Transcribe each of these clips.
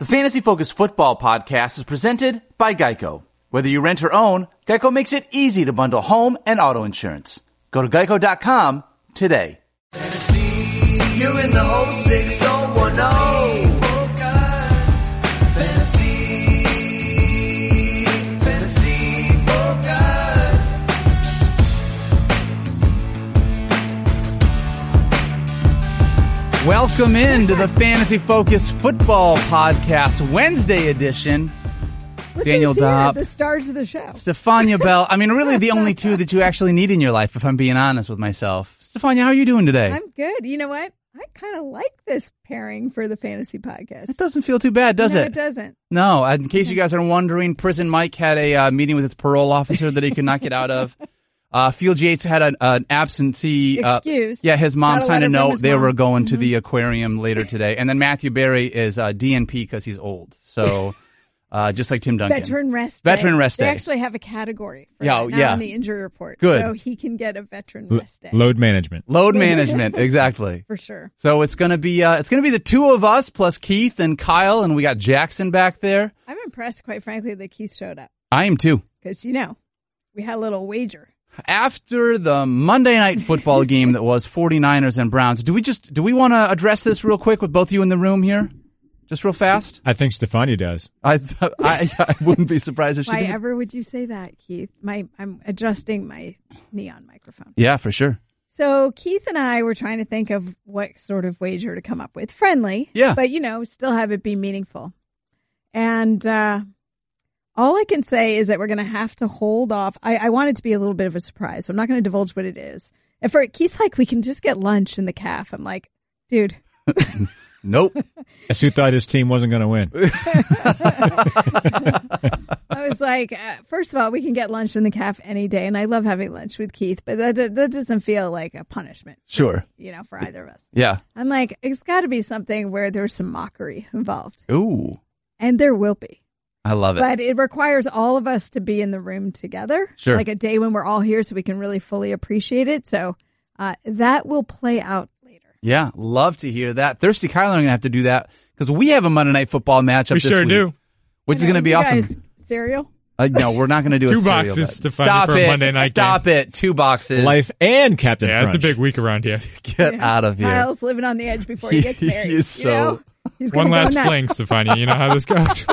The Fantasy Focus Football Podcast is presented by Geico. Whether you rent or own, Geico makes it easy to bundle home and auto insurance. Go to geico.com today. Fantasy, you're in the 06010. Welcome in to the Fantasy Focus Football Podcast, Wednesday edition. Look, Daniel Dopp, the stars of the show. Stefania Bell. I mean, really the only two that you actually need in your life, if I'm being honest with myself. Stefania, how are you doing today? I'm good. You know what? I kind of like this pairing for the Fantasy Podcast. It doesn't feel too bad, does it? No, it doesn't. No. In case you guys are wondering, Prison Mike had a meeting with its parole officer that he could not get out of. Field Yates had an absentee excuse. Yeah, his mom signed a note. They were going to the aquarium later today. And then Matthew Berry is DNP because he's old. So just like Tim Duncan. Veteran rest day. They actually have a category for on the injury report. Good. So he can get a veteran rest day. Load management, exactly. For sure. So it's gonna be the two of us plus Keith and Kyle, and we got Jackson back there. I'm impressed, quite frankly, that Keith showed up. I am too. Because we had a little wager. After the Monday night football game that was 49ers and Browns, do we want to address this real quick with both of you in the room here? Just real fast? I think Stefania does. I wouldn't be surprised if she did. Why ever would you say that, Keith? I'm adjusting my neon microphone. Yeah, for sure. So Keith and I were trying to think of what sort of wager to come up with. Friendly, yeah, but, still have it be meaningful. And all I can say is that we're going to have to hold off. I want it to be a little bit of a surprise, so I'm not going to divulge what it is. And for Keith's like, we can just get lunch in the calf. I'm like, dude. Nope. Guess who thought his team wasn't going to win? I was like, first of all, we can get lunch in the calf any day, and I love having lunch with Keith, but that doesn't feel like a punishment. Sure. For either of us. Yeah. I'm like, it's got to be something where there's some mockery involved. Ooh. And there will be. I love it. But it requires all of us to be in the room together. Sure. Like a day when we're all here so we can really fully appreciate it. So that will play out later. Yeah. Love to hear that. Thirsty Kyle are going to have to do that because we have a Monday Night Football matchup this week. We sure do. Which is going to be awesome. Guys, cereal? No, we're not going to do a cereal. 2 boxes to find for a Monday night game. Stop it. 2 boxes. Life and Captain Crunch. Yeah, it's a big week around here. Get out of here. Kyle's living on the edge before he gets married. He is so... One last fling, Stefania. You know how this goes.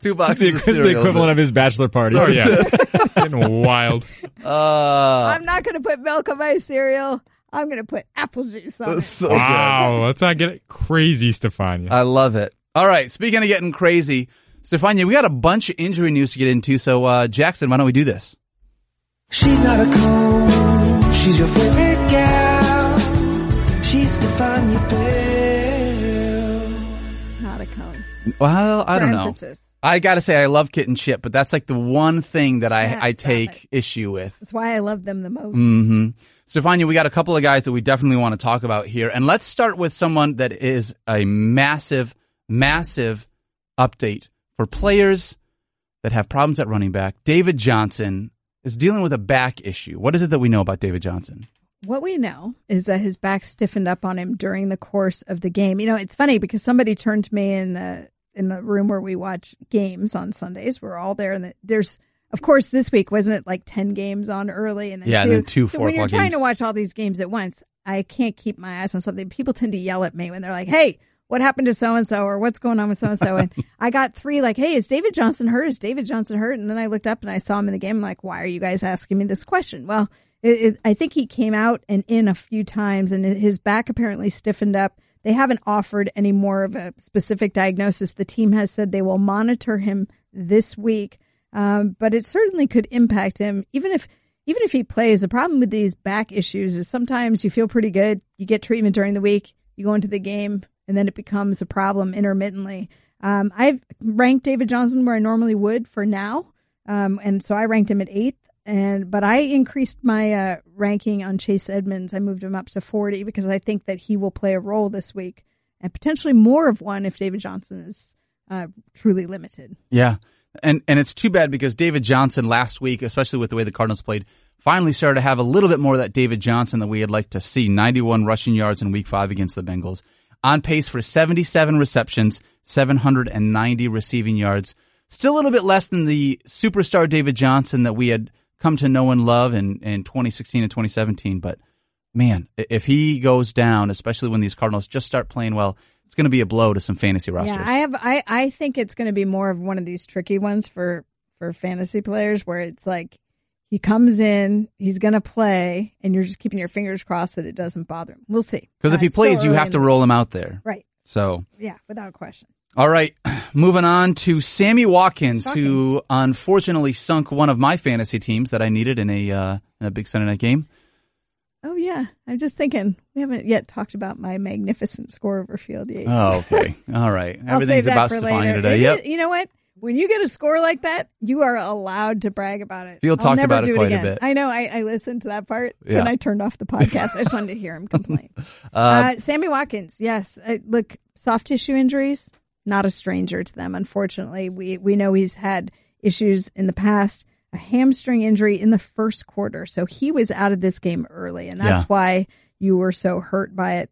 2 boxes of cereal. It's the equivalent of his bachelor party. Oh, yeah. Getting wild. I'm not going to put milk on my cereal. I'm going to put apple juice on it. So wow. Good. Let's not get it crazy, Stefania. I love it. All right. Speaking of getting crazy, Stefania, we got a bunch of injury news to get into. So, Jackson, why don't we do this? She's not a coon. She's your favorite gal. She's Stefania Bell. Not a coon. Well, I don't know. I got to say, I love Kit and Chip, but that's like the one thing that I take issue with. That's why I love them the most. Mm-hmm. Stefania, we got a couple of guys that we definitely want to talk about here. And let's start with someone that is a massive, massive update for players that have problems at running back. David Johnson is dealing with a back issue. What is it that we know about David Johnson? What we know is that his back stiffened up on him during the course of the game. It's funny because somebody turned to me in the room where we watch games on Sundays. We're all there. And there's, of course, this week, wasn't it like 10 games on early? And then two 4 o'clock games. So when you're trying to watch all these games at once, I can't keep my eyes on something. People tend to yell at me when they're like, hey, what happened to so-and-so or what's going on with so-and-so? And I got 3 like, hey, is David Johnson hurt? And then I looked up and I saw him in the game. I'm like, why are you guys asking me this question? Well, I think he came out and in a few times and his back apparently stiffened up. They haven't offered any more of a specific diagnosis. The team has said they will monitor him this week, but it certainly could impact him. Even if he plays, the problem with these back issues is sometimes you feel pretty good. You get treatment during the week, you go into the game, and then it becomes a problem intermittently. I've ranked David Johnson where I normally would for now, and so I ranked him at 8th. But I increased my ranking on Chase Edmonds. I moved him up to 40 because I think that he will play a role this week and potentially more of one if David Johnson is truly limited. Yeah, and it's too bad because David Johnson last week, especially with the way the Cardinals played, finally started to have a little bit more of that David Johnson that we had liked to see. 91 rushing yards in Week 5 against the Bengals. on pace for 77 receptions, 790 receiving yards. Still a little bit less than the superstar David Johnson that we had come to know and love in 2016 and 2017. But, man, if he goes down, especially when these Cardinals just start playing well, it's going to be a blow to some fantasy rosters. Yeah, I think it's going to be more of one of these tricky ones for fantasy players where it's like he comes in, he's going to play, and you're just keeping your fingers crossed that it doesn't bother him. We'll see. Because if he plays, you have to roll him out there. Right. So yeah, without question. All right, moving on to Sammy Watkins, who unfortunately sunk one of my fantasy teams that I needed in a big Sunday night game. Oh, yeah. I'm just thinking, we haven't yet talked about my magnificent score over Field Yates. Oh, okay. All right. Everything's about Stefania today. Yep. You know what? When you get a score like that, you are allowed to brag about it. Field talked about it quite a bit. I know. I listened to that part, and I turned off the podcast. I just wanted to hear him complain. Sammy Watkins, yes. Look, soft tissue injuries. Not a stranger to them, unfortunately. We know he's had issues in the past, a hamstring injury in the first quarter. So he was out of this game early, and that's why you were so hurt by it.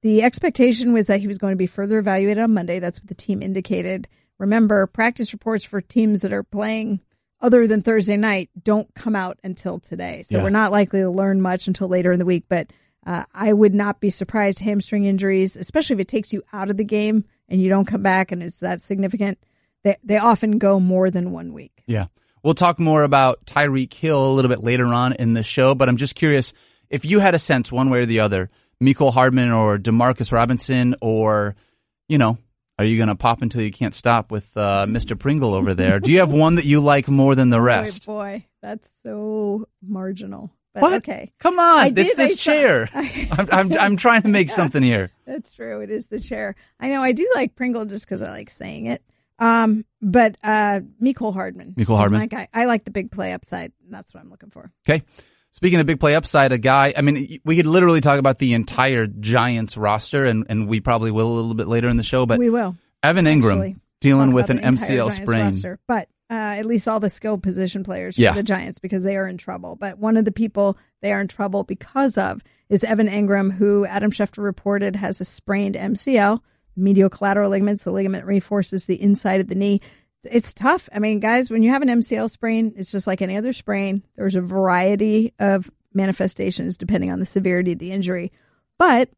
The expectation was that he was going to be further evaluated on Monday. That's what the team indicated. Remember, practice reports for teams that are playing other than Thursday night don't come out until today. So we're not likely to learn much until later in the week. But I would not be surprised. Hamstring injuries, especially if it takes you out of the game, and you don't come back and it's that significant, they often go more than 1 week. Yeah. We'll talk more about Tyreek Hill a little bit later on in the show, but I'm just curious, if you had a sense one way or the other, Mecole Hardman or DeMarcus Robinson or, you know, are you going to pop until you can't stop with Mr. Pringle over there? Do you have one that you like more than the rest? Boy, that's so marginal. But what? Okay. Come on. It's this chair. I'm trying to make something here. That's true. It is the chair. I know. I do like Pringle just because I like saying it. But Mecole Hardman. My guy. I like the big play upside. And that's what I'm looking for. Okay. Speaking of big play upside, a guy, I mean, we could literally talk about the entire Giants roster, and we probably will a little bit later in the show. But we will. Evan Engram dealing with an MCL sprain. Roster, but at least all the skilled position players for the Giants, because they are in trouble. But one of the people they are in trouble because of is Evan Engram, who Adam Schefter reported has a sprained MCL, medial collateral ligaments. The ligament reinforces the inside of the knee. It's tough. I mean, guys, when you have an MCL sprain, it's just like any other sprain. There's a variety of manifestations depending on the severity of the injury. But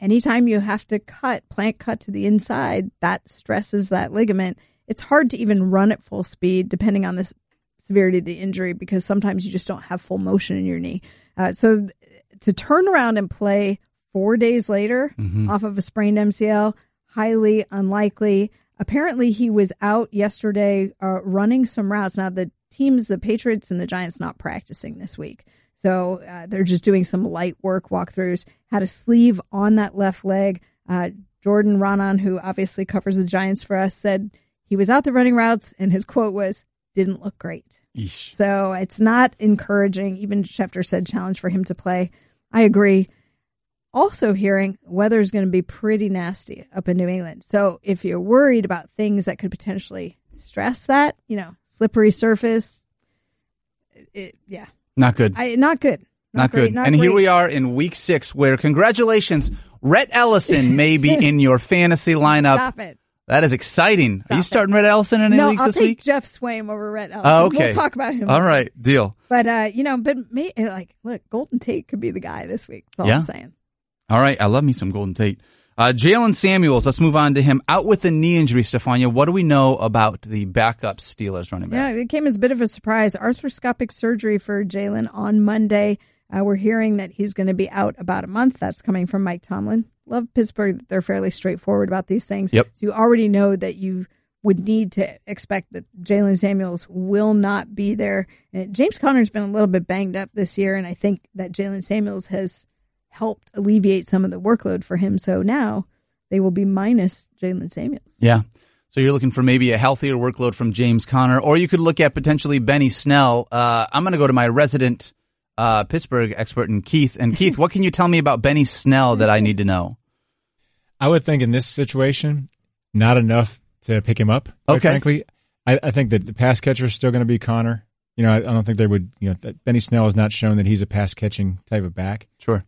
anytime you have to cut, plant cut to the inside, that stresses that ligament. It's hard to even run at full speed depending on the severity of the injury, because sometimes you just don't have full motion in your knee. So to turn around and play 4 days later off of a sprained MCL, highly unlikely. Apparently he was out yesterday running some routes. Now the teams, the Patriots and the Giants, not practicing this week. So they're just doing some light work walkthroughs. Had a sleeve on that left leg. Jordan Ronan, who obviously covers the Giants for us, said he was out there running routes, and his quote was, "Didn't look great." Eesh. So it's not encouraging. Even Schefter said challenge for him to play. I agree. Also hearing weather is going to be pretty nasty up in New England. So if you're worried about things that could potentially stress that, you know, slippery surface, not good. Not good. Not and great. Here we are in week 6, where, congratulations, Rhett Ellison may be in your fantasy lineup. Stop it. That is exciting. Stop. Are you starting Rhett Ellison in any leagues this week? No, I'll take Jeff Swaim over Rhett Ellison. Oh, okay. We'll talk about him. All right, deal. But, look, Golden Tate could be the guy this week. That's all I'm saying. All right, I love me some Golden Tate. Jalen Samuels, let's move on to him. Out with a knee injury, Stefania. What do we know about the backup Steelers running back? Yeah, it came as a bit of a surprise. Arthroscopic surgery for Jalen on Monday. We're hearing that he's going to be out about a month. That's coming from Mike Tomlin. Love Pittsburgh. They're fairly straightforward about these things. Yep. So you already know that you would need to expect that Jalen Samuels will not be there. And James Conner's been a little bit banged up this year, and I think that Jalen Samuels has helped alleviate some of the workload for him. So now they will be minus Jalen Samuels. Yeah. So you're looking for maybe a healthier workload from James Conner, or you could look at potentially Benny Snell. I'm going to go to my resident Pittsburgh expert in Keith. And Keith, what can you tell me about Benny Snell that I need to know? I would think in this situation, not enough to pick him up. Okay. Frankly, I think that the pass catcher is still going to be Connor. You know, I don't think they would. You know, that Benny Snell has not shown that he's a pass catching type of back. Sure.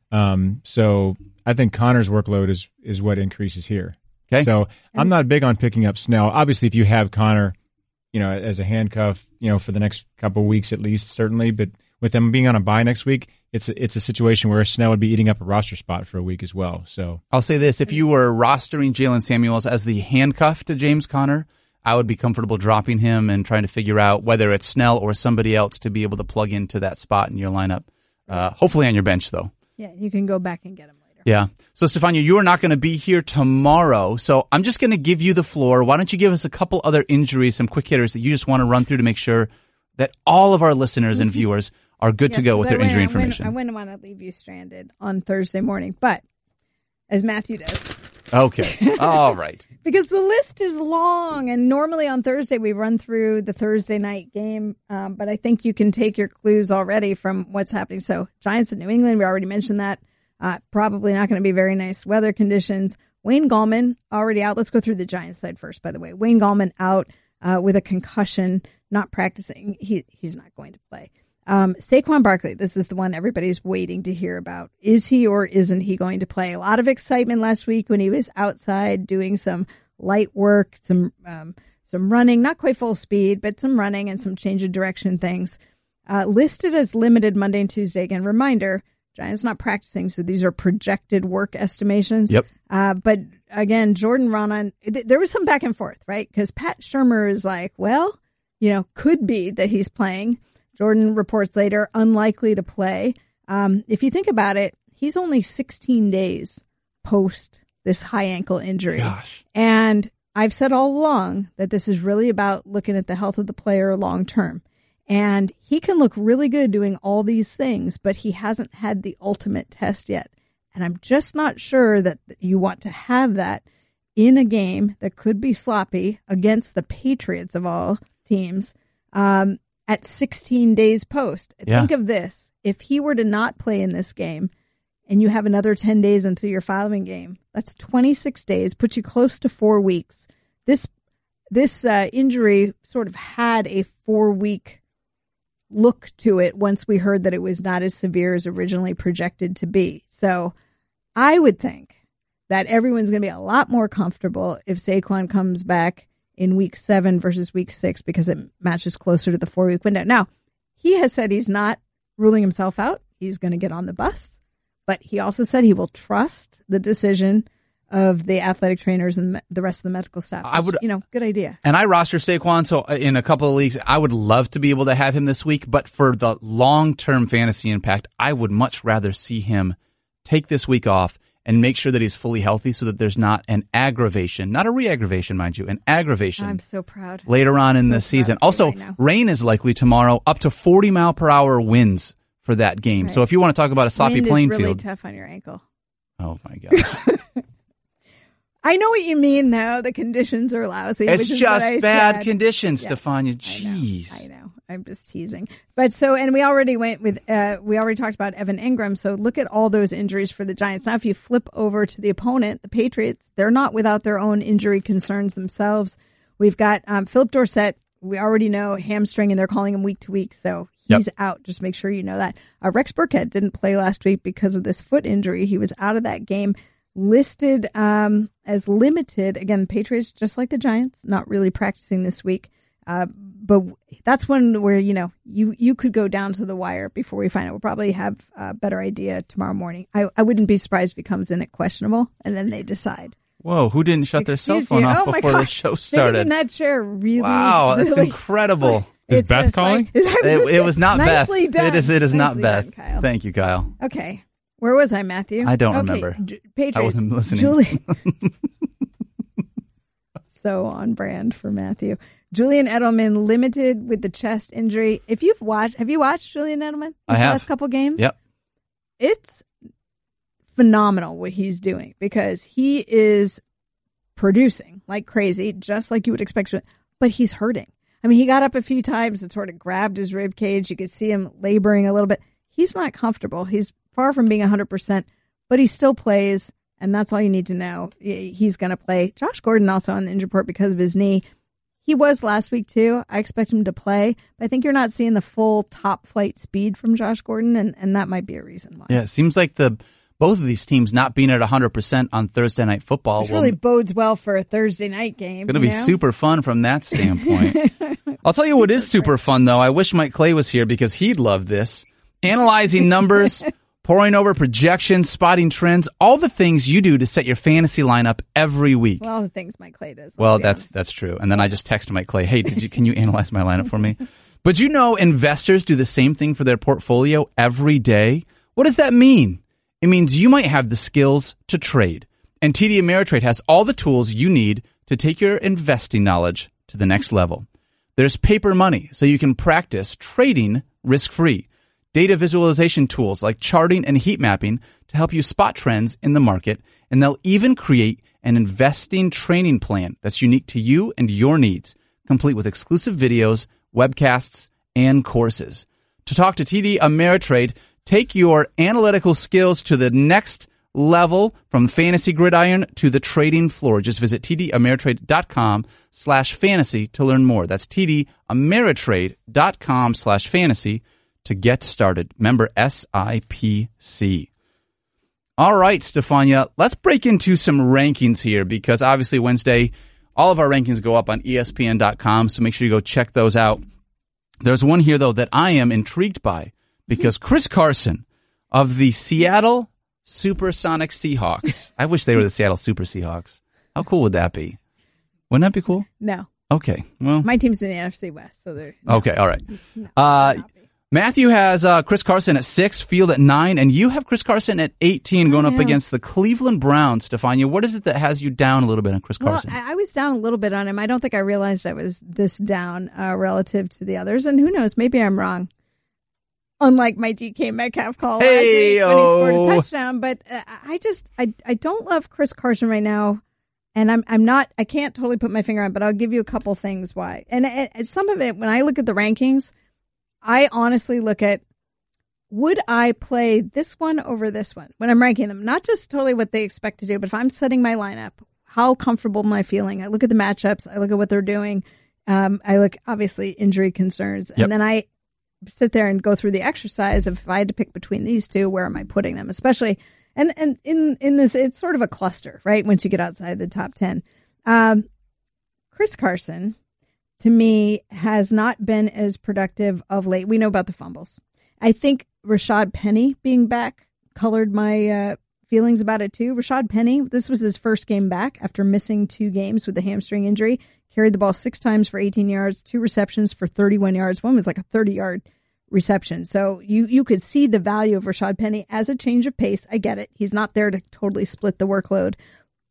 So I think Connor's workload is what increases here. Okay. So I'm not big on picking up Snell. Obviously, if you have Connor, you know, as a handcuff, you know, for the next couple of weeks at least, certainly. But with them being on a bye next week, it's a situation where Snell would be eating up a roster spot for a week as well. So I'll say this: if you were rostering Jalen Samuels as the handcuff to James Conner, I would be comfortable dropping him and trying to figure out whether it's Snell or somebody else to be able to plug into that spot in your lineup. Hopefully on your bench, though. Yeah, you can go back and get him later. Yeah. So, Stefania, you are not going to be here tomorrow, so I'm just going to give you the floor. Why don't you give us a couple other injuries, some quick hitters that you just want to run through to make sure that all of our listeners and viewers are good to go with their injury information. I wouldn't want to leave you stranded on Thursday morning, but as Matthew does. Okay. All right. Because the list is long, and normally on Thursday we run through the Thursday night game, but I think you can take your clues already from what's happening. So Giants in New England, we already mentioned that. Probably not going to be very nice weather conditions. Wayne Gallman already out. Let's go through the Giants side first, by the way. Wayne Gallman out with a concussion, not practicing. He's not going to play. Saquon Barkley, this is the one everybody's waiting to hear about. Is he or isn't he going to play? A lot of excitement last week when he was outside doing some light work, some running, not quite full speed, but some running and some change of direction things. Listed as limited Monday and Tuesday. Again, reminder, Giants not practicing, so these are projected work estimations. Yep. But again, Jordan Ronan, there was some back and forth, right? Because Pat Shurmur is like, well, you know, could be that he's playing. Jordan reports later, unlikely to play. If you think about it, he's only 16 days post this high ankle injury. Gosh. And I've said all along that this is really about looking at the health of the player long term. And he can look really good doing all these things, but he hasn't had the ultimate test yet. And I'm just not sure that you want to have that in a game that could be sloppy against the Patriots of all teams. At 16 days post. Yeah. Think of this. If he were to not play in this game and you have another 10 days until your following game, that's 26 days, puts you close to 4 weeks. This injury sort of had a 4-week look to it once we heard that it was not as severe as originally projected to be. So I would think that everyone's going to be a lot more comfortable if Saquon comes back in week 7 versus week 6 because it matches closer to the 4-week window. Now, he has said he's not ruling himself out. He's going to get on the bus. But he also said he will trust the decision of the athletic trainers and the rest of the medical staff. Which, good idea. And I roster Saquon, so in a couple of leagues, I would love to be able to have him this week. But for the long-term fantasy impact, I would much rather see him take this week off and make sure that he's fully healthy so that there's not an aggravation, not a re-aggravation, mind you, an aggravation. I'm so proud. Later on in the season. Also, rain is likely tomorrow, up to 40-mile-per-hour winds for that game. Right. So if you want to talk about a sloppy playing field. Wind is really tough on your ankle. Oh, my God. I know what you mean, though. The conditions are lousy. It's just bad conditions, yeah. Stefania. Jeez. I know. I'm just teasing. But so, and we already talked about Evan Engram. So look at all those injuries for the Giants. Now, if you flip over to the opponent, the Patriots, they're not without their own injury concerns themselves. We've got Philip Dorsett. We already know hamstring, and they're calling him week to week. So he's out. Just make sure you know that. Rex Burkhead didn't play last week because of this foot injury. He was out of that game. Listed as limited. Again, Patriots, just like the Giants, not really practicing this week. But that's one where, you could go down to the wire before we find out. We'll probably have a better idea tomorrow morning. I wouldn't be surprised if he comes in at questionable, and then they decide. Whoa, who didn't shut their cell phone off before the show started? Sitting in that chair, really? Wow, that's really incredible. Is Beth calling? It was not Beth. It is not Beth. Done, thank you, Kyle. Okay. Where was I, Matthew? I don't remember. Patriots. I wasn't listening. Julie. So on brand for Matthew. Julian Edelman limited with the chest injury. If you've watched, have you watched Julian Edelman? I have. The last couple games? Yep. It's phenomenal what he's doing because he is producing like crazy, just like you would expect, but he's hurting. I mean, he got up a few times and sort of grabbed his rib cage. You could see him laboring a little bit. He's not comfortable. He's far from being 100%, but he still plays, and that's all you need to know. He's going to play. Josh Gordon also on the injury report because of his knee. He was last week, too. I expect him to play, but I think you're not seeing the full top flight speed from Josh Gordon, and that might be a reason why. Yeah, it seems like the both of these teams not being at 100% on Thursday Night Football. Which really bodes well for a Thursday night game. Going to be super fun from that standpoint. I'll tell you what is super fun, though. I wish Mike Clay was here because he'd love this. Analyzing numbers, pouring over projections, spotting trends, all the things you do to set your fantasy lineup every week. Well, all the things Mike Clay does. Well, that's true. And then I just text Mike Clay, hey, can you analyze my lineup for me? But you know investors do the same thing for their portfolio every day. What does that mean? It means you might have the skills to trade. And TD Ameritrade has all the tools you need to take your investing knowledge to the next level. There's paper money, so you can practice trading risk-free. Data visualization tools like charting and heat mapping to help you spot trends in the market. And they'll even create an investing training plan that's unique to you and your needs, complete with exclusive videos, webcasts, and courses. To talk to TD Ameritrade, take your analytical skills to the next level from fantasy gridiron to the trading floor. Just visit tdameritrade.com/fantasy to learn more. That's tdameritrade.com/fantasy to get started. Member SIPC. All right, Stefania, let's break into some rankings here because obviously Wednesday, all of our rankings go up on ESPN.com, so make sure you go check those out. There's one here, though, that I am intrigued by because Chris Carson of the Seattle Supersonic Seahawks. I wish they were the Seattle Super Seahawks. How cool would that be? Wouldn't that be cool? No. Okay. Well, my team's in the NFC West, so they're... No. Okay, all right. No, Matthew has Chris Carson at 6, Field at 9, and you have Chris Carson at 18 going up against the Cleveland Browns. Stefania, what is it that has you down a little bit on Chris Carson? Well, I was down a little bit on him. I don't think I realized I was this down relative to the others, and who knows, maybe I'm wrong. Unlike my DK Metcalf call when he scored a touchdown, but I don't love Chris Carson right now, and I can't totally put my finger on it, but I'll give you a couple things why. And some of it, when I look at the rankings, I honestly look at, would I play this one over this one when I'm ranking them? Not just totally what they expect to do, but if I'm setting my lineup, how comfortable am I feeling? I look at the matchups. I look at what they're doing. I look, obviously, injury concerns. And then I sit there and go through the exercise of if I had to pick between these two, where am I putting them? Especially, and in this, it's sort of a cluster, right? Once you get outside the top 10. Chris Carson, to me, has not been as productive of late. We know about the fumbles. I think Rashad Penny being back colored my feelings about it too. Rashad Penny, this was his first game back after missing 2 games with the hamstring injury, carried the ball 6 times for 18 yards, 2 receptions for 31 yards. One was like a 30-yard reception. So you could see the value of Rashad Penny as a change of pace. I get it. He's not there to totally split the workload,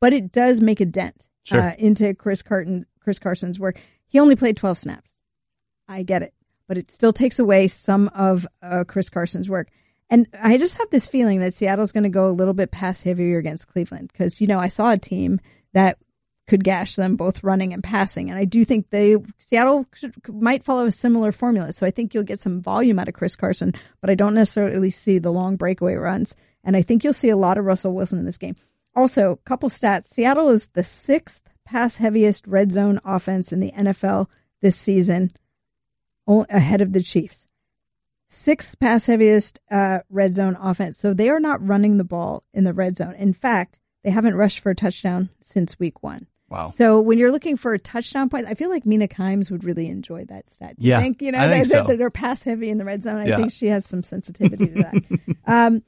but it does make a dent into Chris Carson's work. He only played 12 snaps. I get it. But it still takes away some of Chris Carson's work. And I just have this feeling that Seattle's going to go a little bit pass heavier against Cleveland because, you know, I saw a team that could gash them both running and passing. And I do think Seattle might follow a similar formula. So I think you'll get some volume out of Chris Carson, but I don't necessarily see the long breakaway runs. And I think you'll see a lot of Russell Wilson in this game. Also, a couple stats. Seattle is the 6th pass-heaviest red zone offense in the NFL this season, ahead of the Chiefs. 6th pass-heaviest red zone offense. So they are not running the ball in the red zone. In fact, they haven't rushed for a touchdown since week 1. Wow. So when you're looking for a touchdown point, I feel like Mina Kimes would really enjoy that stat. Do you think? You know, I think they're pass-heavy in the red zone. I think she has some sensitivity to that.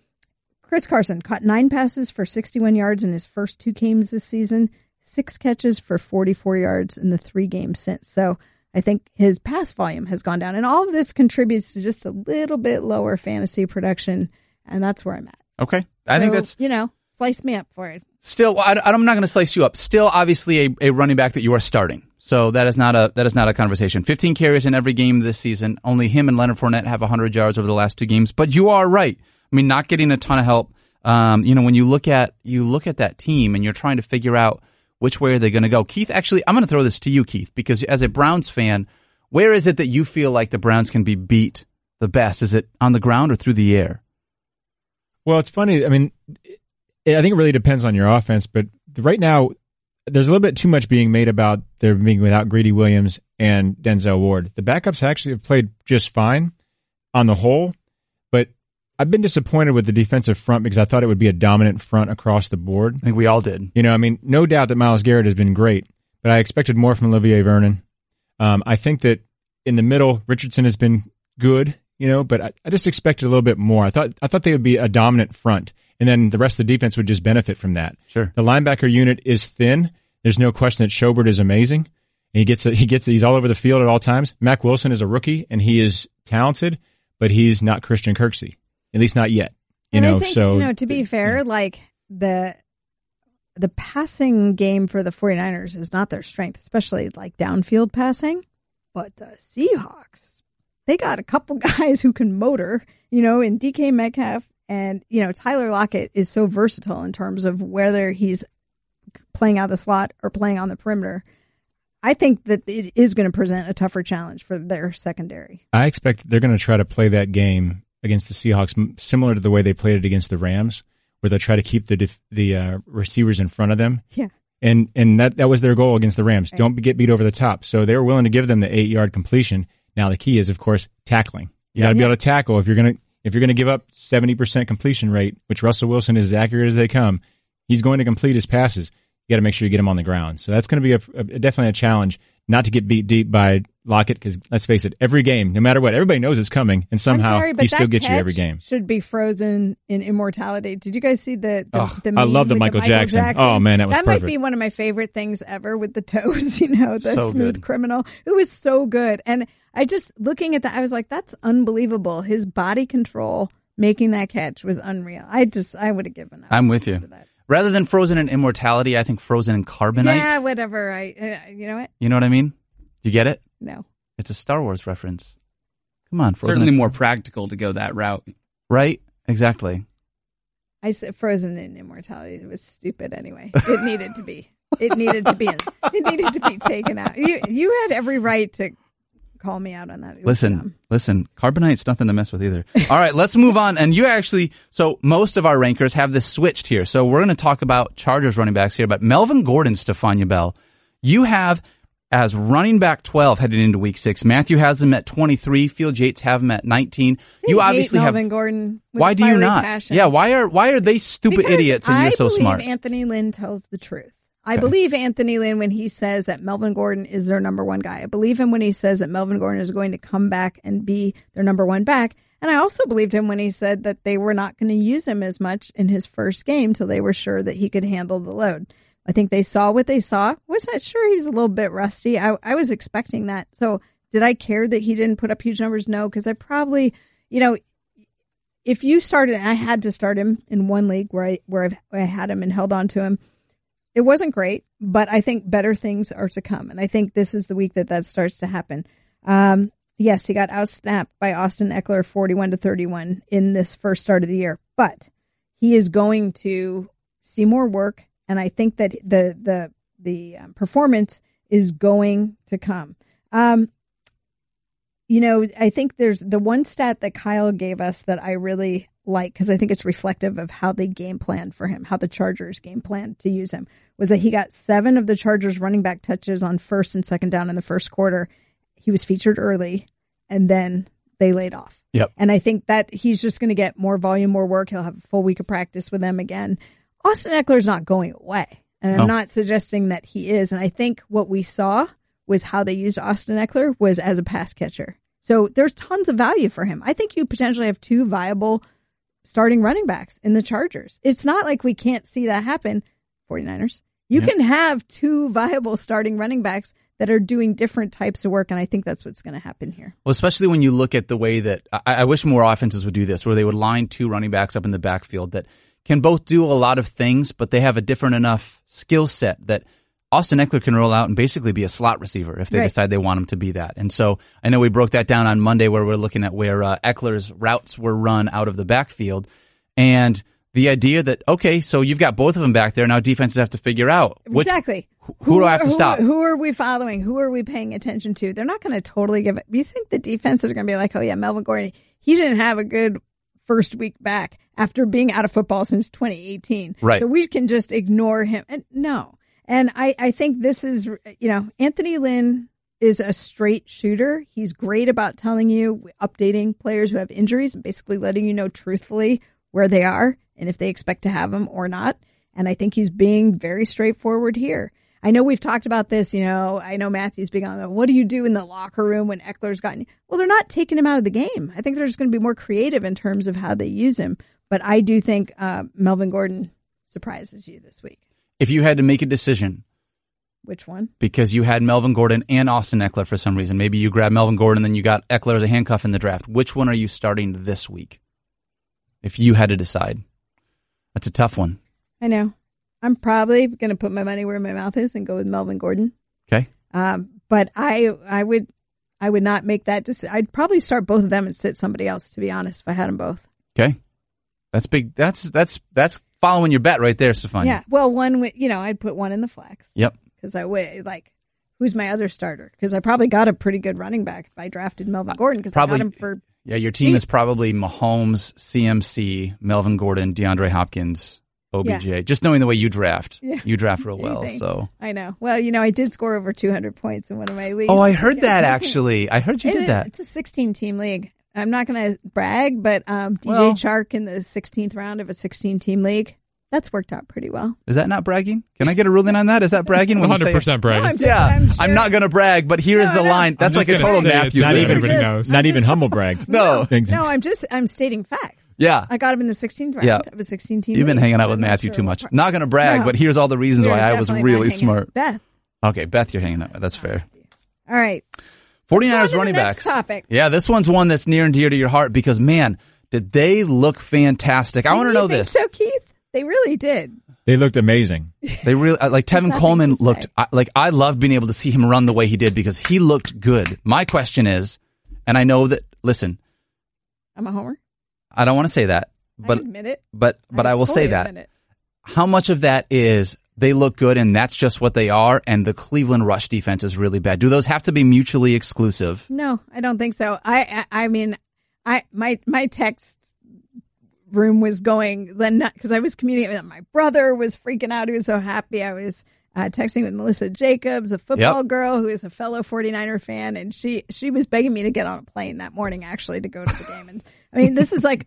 Chris Carson caught 9 passes for 61 yards in his first 2 games this season. 6 catches for 44 yards in the 3 games since. So I think his pass volume has gone down. And all of this contributes to just a little bit lower fantasy production. And that's where I'm at. Okay. I think that's... You know, slice me up for it. Still, I'm not going to slice you up. Still, obviously, a running back that you are starting. So that is not a conversation. 15 carries in every game this season. Only him and Leonard Fournette have 100 yards over the last 2 games. But you are right. I mean, not getting a ton of help. You know, when you look at that team and you're trying to figure out which way are they going to go? Keith, actually, I'm going to throw this to you, Keith, because as a Browns fan, where is it that you feel like the Browns can be beat the best? Is it on the ground or through the air? Well, it's funny. I mean, I think it really depends on your offense, but right now there's a little bit too much being made about their being without Greedy Williams and Denzel Ward. The backups actually have played just fine on the whole, but I've been disappointed with the defensive front because I thought it would be a dominant front across the board. I think we all did. You know, I mean, no doubt that Myles Garrett has been great, but I expected more from Olivier Vernon. I think that in the middle, Richardson has been good, you know, but I just expected a little bit more. I thought they would be a dominant front, and then the rest of the defense would just benefit from that. Sure. The linebacker unit is thin. There's no question that Schobert is amazing. He's all over the field at all times. Mack Wilson is a rookie, and he is talented, but he's not Christian Kirksey. At least not yet, you know. I think, so, to be fair, like the passing game for the 49ers is not their strength, especially like downfield passing. But the Seahawks, they got a couple guys who can motor, in DK Metcalf, and Tyler Lockett is so versatile in terms of whether he's playing out of the slot or playing on the perimeter. I think that it is going to present a tougher challenge for their secondary. I expect they're going to try to play that game against the Seahawks, similar to the way they played it against the Rams, where they try to keep the receivers in front of them. Yeah, and that was their goal against the Rams. Right. Don't get beat over the top. So they were willing to give them the 8-yard completion. Now the key is, of course, tackling. You got to be able to tackle if you're going to give up 70% completion rate, which Russell Wilson is as accurate as they come. He's going to complete his passes. You got to make sure you get him on the ground. So that's going to be definitely a challenge. Not to get beat deep by Lockett, because let's face it, every game, no matter what, everybody knows it's coming, and somehow he still gets you every game. Should be frozen in immortality. Did you guys see the meme? I love the Michael Jackson. Oh man, that was perfect. That might be one of my favorite things ever, with the toes. The so smooth good. Criminal. It was so good, and I just looking at that, I was like, that's unbelievable. His body control making that catch was unreal. I would have given up. I'm with you. Rather than frozen in immortality, I think frozen in carbonite. Yeah, whatever. You know what? You know what I mean? You get it? No. It's a Star Wars reference. Come on, frozen. Certainly more practical to go that route. Right? Exactly. I said frozen in immortality. It was stupid anyway. It needed to be. It needed to be taken out. You had every right to call me out on that. Listen, carbonite's nothing to mess with either. All right, let's move on. And you actually, so most of our rankers have this switched here. So we're going to talk about Chargers running backs here, but Melvin Gordon, Stefania Bell, you have as running back 12 headed into week 6. Matthew has him at 23. Field Yates have him at 19. You obviously have Melvin Gordon. Why do you not? Passion. Yeah, why are they stupid idiots and you're so smart? I believe Anthony Lynn tells the truth. I believe Anthony Lynn when he says that Melvin Gordon is their number one guy. I believe him when he says that Melvin Gordon is going to come back and be their number one back. And I also believed him when he said that they were not going to use him as much in his first game till they were sure that he could handle the load. I think they saw what they saw. Wasn't sure he was a little bit rusty. I was expecting that. So did I care that he didn't put up huge numbers? No, because I probably, if you started, I had to start him in one league where I had him and held on to him. It wasn't great, but I think better things are to come. And I think this is the week that starts to happen. Yes, he got out-snapped by Austin Eckler 41-31 in this first start of the year. But he is going to see more work, and I think that the performance is going to come. I think there's the one stat that Kyle gave us that I really like, because I think it's reflective of how they game planned for him, how the Chargers game planned to use him, was that he got 7 of the Chargers running back touches on first and second down in the first quarter. He was featured early, and then they laid off. Yep. And I think that he's just going to get more volume, more work. He'll have a full week of practice with them again. Austin Eckler's not going away, and I'm not suggesting that he is. And I think what we saw was how they used Austin Eckler was as a pass catcher. So there's tons of value for him. I think you potentially have 2 viable starting running backs in the Chargers. It's not like we can't see that happen. 49ers. You can have 2 viable starting running backs that are doing different types of work, and I think that's what's going to happen here. Well, especially when you look at the way that I wish more offenses would do this, where they would line 2 running backs up in the backfield that can both do a lot of things, but they have a different enough skill set that Austin Eckler can roll out and basically be a slot receiver if they decide they want him to be that. And so I know we broke that down on Monday where we're looking at where Eckler's routes were run out of the backfield. And the idea that, so you've got both of them back there. Now defenses have to figure out who do I have to stop? Who are we following? Who are we paying attention to? They're not going to totally give it. You think the defenses are going to be like, Melvin Gordon, he didn't have a good first week back after being out of football since 2018. Right. So we can just ignore him. And no. And I think this is, Anthony Lynn is a straight shooter. He's great about telling you, updating players who have injuries and basically letting you know truthfully where they are and if they expect to have them or not. And I think he's being very straightforward here. I know we've talked about this, you know, I know Matthew's big on the, what do you do in the locker room when Eckler's gotten, well, they're not taking him out of the game. I think they're just going to be more creative in terms of how they use him. But I do think Melvin Gordon surprises you this week. If you had to make a decision. Which one? Because you had Melvin Gordon and Austin Eckler for some reason. Maybe you grabbed Melvin Gordon and then you got Eckler as a handcuff in the draft. Which one are you starting this week? If you had to decide. That's a tough one. I know. I'm probably going to put my money where my mouth is and go with Melvin Gordon. Okay. But I would not make that decision. I'd probably start both of them and sit somebody else, to be honest, if I had them both. Okay. That's big. That's following your bet right there, Stefania. Yeah. Well, one, you know, I'd put one in the flex. Yep. Because I would, like, who's my other starter? Because I probably got a pretty good running back if I drafted Melvin Gordon because I got him for... Yeah, your team is probably Mahomes, CMC, Melvin Gordon, DeAndre Hopkins, OBJ. Yeah. Just knowing the way you draft. Yeah. You draft real well, so... I know. Well, you know, I did score over 200 points in one of my leagues. Oh, I heard that, actually. I heard you did that. It's a 16-team league. I'm not going to brag, but DJ Chark in the 16th round of a 16-team league... That's worked out pretty well. Is that not bragging? Can I get a ruling on that? Is that bragging? 100% bragging. No, I'm not going to brag, but here is the line. That's like a total Matthew. Not even knows. Not even humble brag. No. No, I'm stating facts. Yeah. I got him in the 16th round of a 16-team. You've been hanging out with Matthew too much. Not going to brag, but here's all the reasons why I was really smart. Beth. Okay, Beth, you're hanging out with. That's fair. All right. 49ers running backs. Topic. Yeah, this one's one that's near and dear to your heart because, man, did they look fantastic. I want to know this. So, Keith? They really did. They looked amazing. They really like Tevin Coleman looked like I love being able to see him run the way he did because he looked good. My question is, and I know that listen, I'm a homer. I don't want to say that, but I admit it. But I will say that. How much of that is they look good and that's just what they are and the Cleveland rush defense is really bad. Do those have to be mutually exclusive? No, I don't think so. I mean, my text room was going then because I was communicating with my brother was freaking out. He was so happy. I was texting with Melissa Jacobs, a football girl who is a fellow 49er fan, and she was begging me to get on a plane that morning actually to go to the game. And I mean, this is like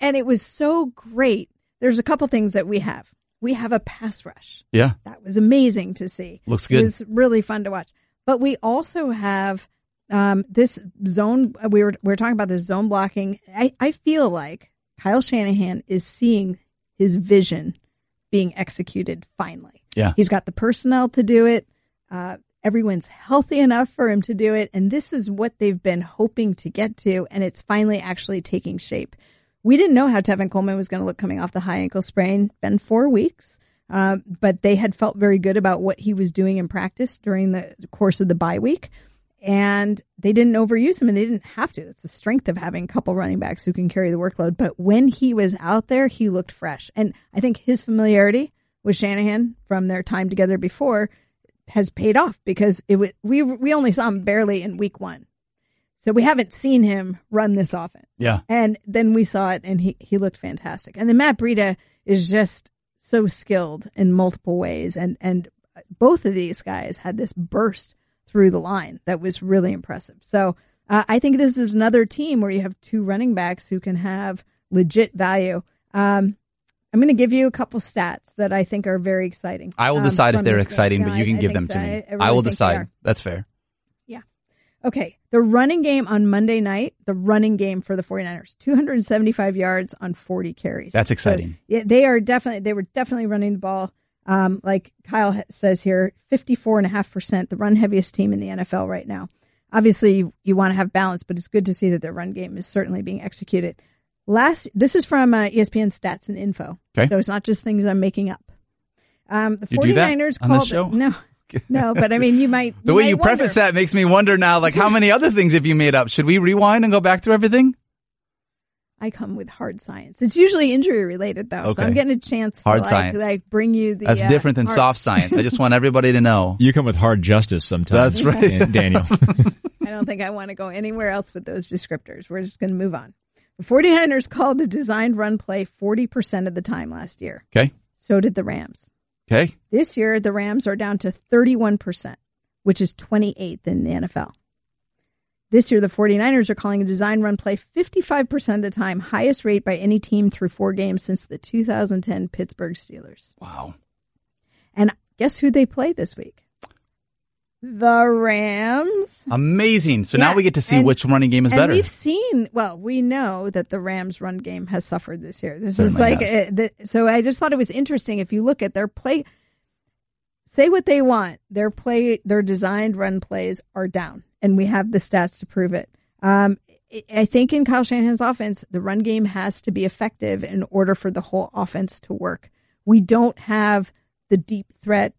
and it was so great. There's a couple things that we have. We have a pass rush. Yeah, that was amazing to see. Looks good. It was really fun to watch. But we also have this zone. We were talking about this zone blocking. I feel like Kyle Shanahan is seeing his vision being executed finally. Yeah. He's got the personnel to do it. Everyone's healthy enough for him to do it. And this is what they've been hoping to get to. And it's finally actually taking shape. We didn't know how Tevin Coleman was going to look coming off the high ankle sprain. Been 4 weeks. But they had felt very good about what he was doing in practice during the course of the bye week. And they didn't overuse him, and they didn't have to. That's the strength of having a couple running backs who can carry the workload. But when he was out there, he looked fresh. And I think his familiarity with Shanahan from their time together before has paid off because we only saw him barely in week one. So we haven't seen him run this offense. Yeah. And then we saw it, and he looked fantastic. And then Matt Breida is just so skilled in multiple ways. And both of these guys had this burst through the line that was really impressive. So I think this is another team where you have two running backs who can have legit value. I'm going to give you a couple stats that I think are very exciting. I will decide if they're exciting, but you can give them to me. I will decide. That's fair. Yeah. Okay. The running game on Monday night, the running game for the 49ers, 275 yards on 40 carries. That's exciting. So, yeah, they were definitely running the ball. Like Kyle says here, 54.5%, the run heaviest team in the NFL right now. Obviously, you want to have balance, but it's good to see that their run game is certainly being executed. This is from ESPN Stats and Info. Okay. So it's not just things I'm making up. The 49ers called this show? No, but I mean, you might. The way you preface that makes me wonder now, like, how many other things have you made up? Should we rewind and go back through everything? I come with hard science. It's usually injury related, though, okay. So I'm getting a chance to like bring you the. That's different than soft science. I just want everybody to know. You come with hard justice sometimes. That's right, Daniel. I don't think I want to go anywhere else with those descriptors. We're just going to move on. The 49ers called the designed run play 40% of the time last year. Okay. So did the Rams. Okay. This year, the Rams are down to 31%. which is 28th in the NFL. This year, the 49ers are calling a design run play 55% of the time, highest rate by any team through four games since the 2010 Pittsburgh Steelers. Wow. And guess who they play this week? The Rams. Amazing. So now we get to see which running game is better. We've seen, we know that the Rams run game has suffered this year. This certainly is like, so I just thought it was interesting. If you look at their play, say what they want. Their designed run plays are down. And we have the stats to prove it. I think in Kyle Shanahan's offense, the run game has to be effective in order for the whole offense to work. We don't have the deep threat,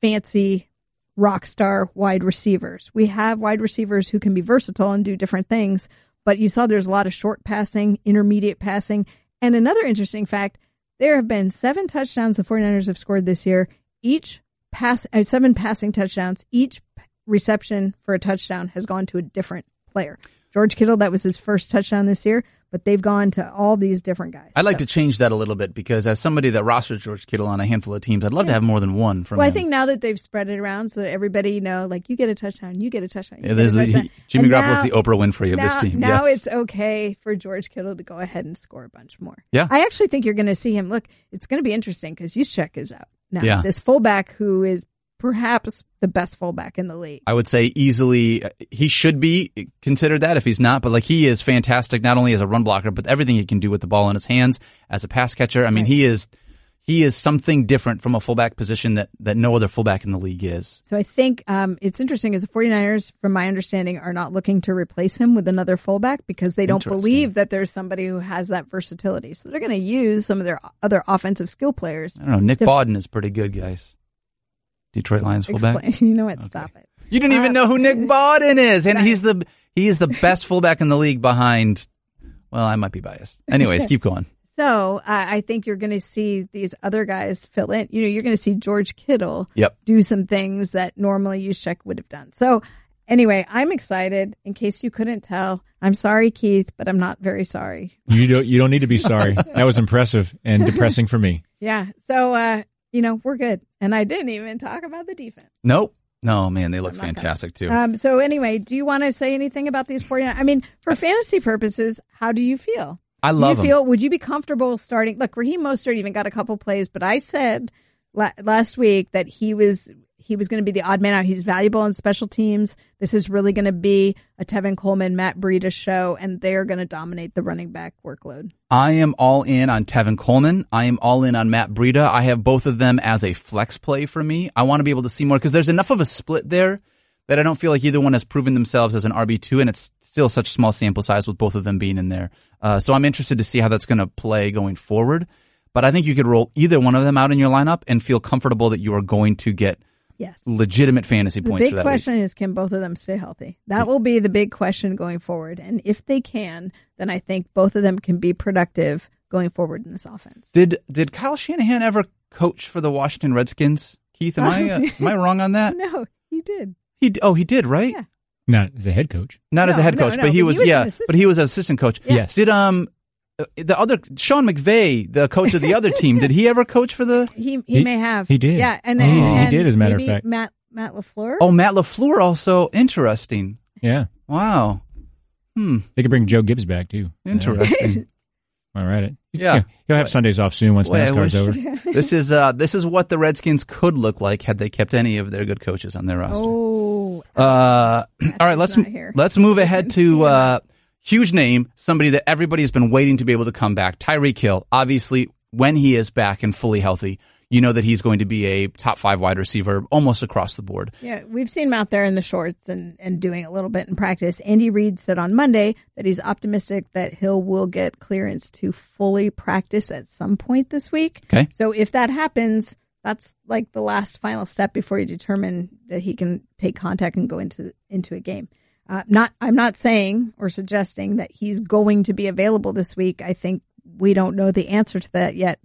fancy rock star wide receivers. We have wide receivers who can be versatile and do different things. But you saw there's a lot of short passing, intermediate passing. And another interesting fact, there have been 7 touchdowns the 49ers have scored this year. Each 7 passing touchdowns, each reception for a touchdown has gone to a different player. George Kittle, that was his first touchdown this year, but they've gone to all these different guys. I'd like to change that a little bit because as somebody that rosters George Kittle on a handful of teams, I'd love to have more than one from him. I think now that they've spread it around so that everybody, you get a touchdown, you get a touchdown, you get a touchdown. Jimmy Garoppolo's the Oprah Winfrey of this team. Now it's okay for George Kittle to go ahead and score a bunch more. Yeah. I actually think you're going to see him. Look, it's going to be interesting because Juszczyk is out now. Yeah. This fullback who is perhaps the best fullback in the league. I would say easily he should be considered that if he's not, but he is fantastic not only as a run blocker, but everything he can do with the ball in his hands as a pass catcher. I mean, he is something different from a fullback position that no other fullback in the league is. So I think it's interesting as the 49ers, from my understanding, are not looking to replace him with another fullback because they don't believe that there's somebody who has that versatility. So they're going to use some of their other offensive skill players. I don't know. Nick Baudin is pretty good, guys. Detroit Lions fullback. Explain. You know what? Okay. Stop it. You didn't even know who Nick Baudin is, and he is the best fullback in the league behind. Well, I might be biased. Anyways, keep going. So I think you're going to see these other guys fill in. You're going to see George Kittle do some things that normally Juszczyk would have done. So anyway, I'm excited. In case you couldn't tell, I'm sorry, Keith, but I'm not very sorry. You don't need to be sorry. That was impressive and depressing for me. Yeah. So. We're good. And I didn't even talk about the defense. Nope. No, man, they look fantastic, too. So anyway, do you want to say anything about these 49ers? I mean, for fantasy purposes, how do you feel? I love them. Would you be comfortable starting? Look, Raheem Mostert even got a couple plays, but I said last week that he was going to be the odd man out. He's valuable on special teams. This is really going to be a Tevin Coleman, Matt Breida show, and they're going to dominate the running back workload. I am all in on Tevin Coleman. I am all in on Matt Breida. I have both of them as a flex play for me. I want to be able to see more because there's enough of a split there that I don't feel like either one has proven themselves as an RB2, and it's still such small sample size with both of them being in there. So I'm interested to see how that's going to play going forward. But I think you could roll either one of them out in your lineup and feel comfortable that you are going to get legitimate fantasy points for that week. The big question is, can both of them stay healthy? That will be the big question going forward. And if they can, then I think both of them can be productive going forward in this offense. Did Kyle Shanahan ever coach for the Washington Redskins? Keith, am I wrong on that? No, he did. He did, right? Yeah. Not as a head coach. But he was an assistant coach. Yeah. Yes. Did the other Sean McVay, the coach of the other team, did he ever coach for the? He may have. He did. Yeah, and he did. As a matter of fact, Matt LaFleur. Oh, Matt LaFleur also interesting. Yeah. Wow. They could bring Joe Gibbs back too. Interesting. All right. Yeah. He'll have Sundays off soon once NASCAR's over. Yeah. This is what the Redskins could look like had they kept any of their good coaches on their roster. Oh. All right. Let's move ahead to. Huge name, somebody that everybody's been waiting to be able to come back. Tyreek Hill, obviously, when he is back and fully healthy, you know that he's going to be a top 5 wide receiver almost across the board. Yeah, we've seen him out there in the shorts and doing a little bit in practice. Andy Reid said on Monday that he's optimistic that Hill will get clearance to fully practice at some point this week. Okay. So if that happens, that's like the last final step before you determine that he can take contact and go into a game. I'm not saying or suggesting that he's going to be available this week. I think we don't know the answer to that yet.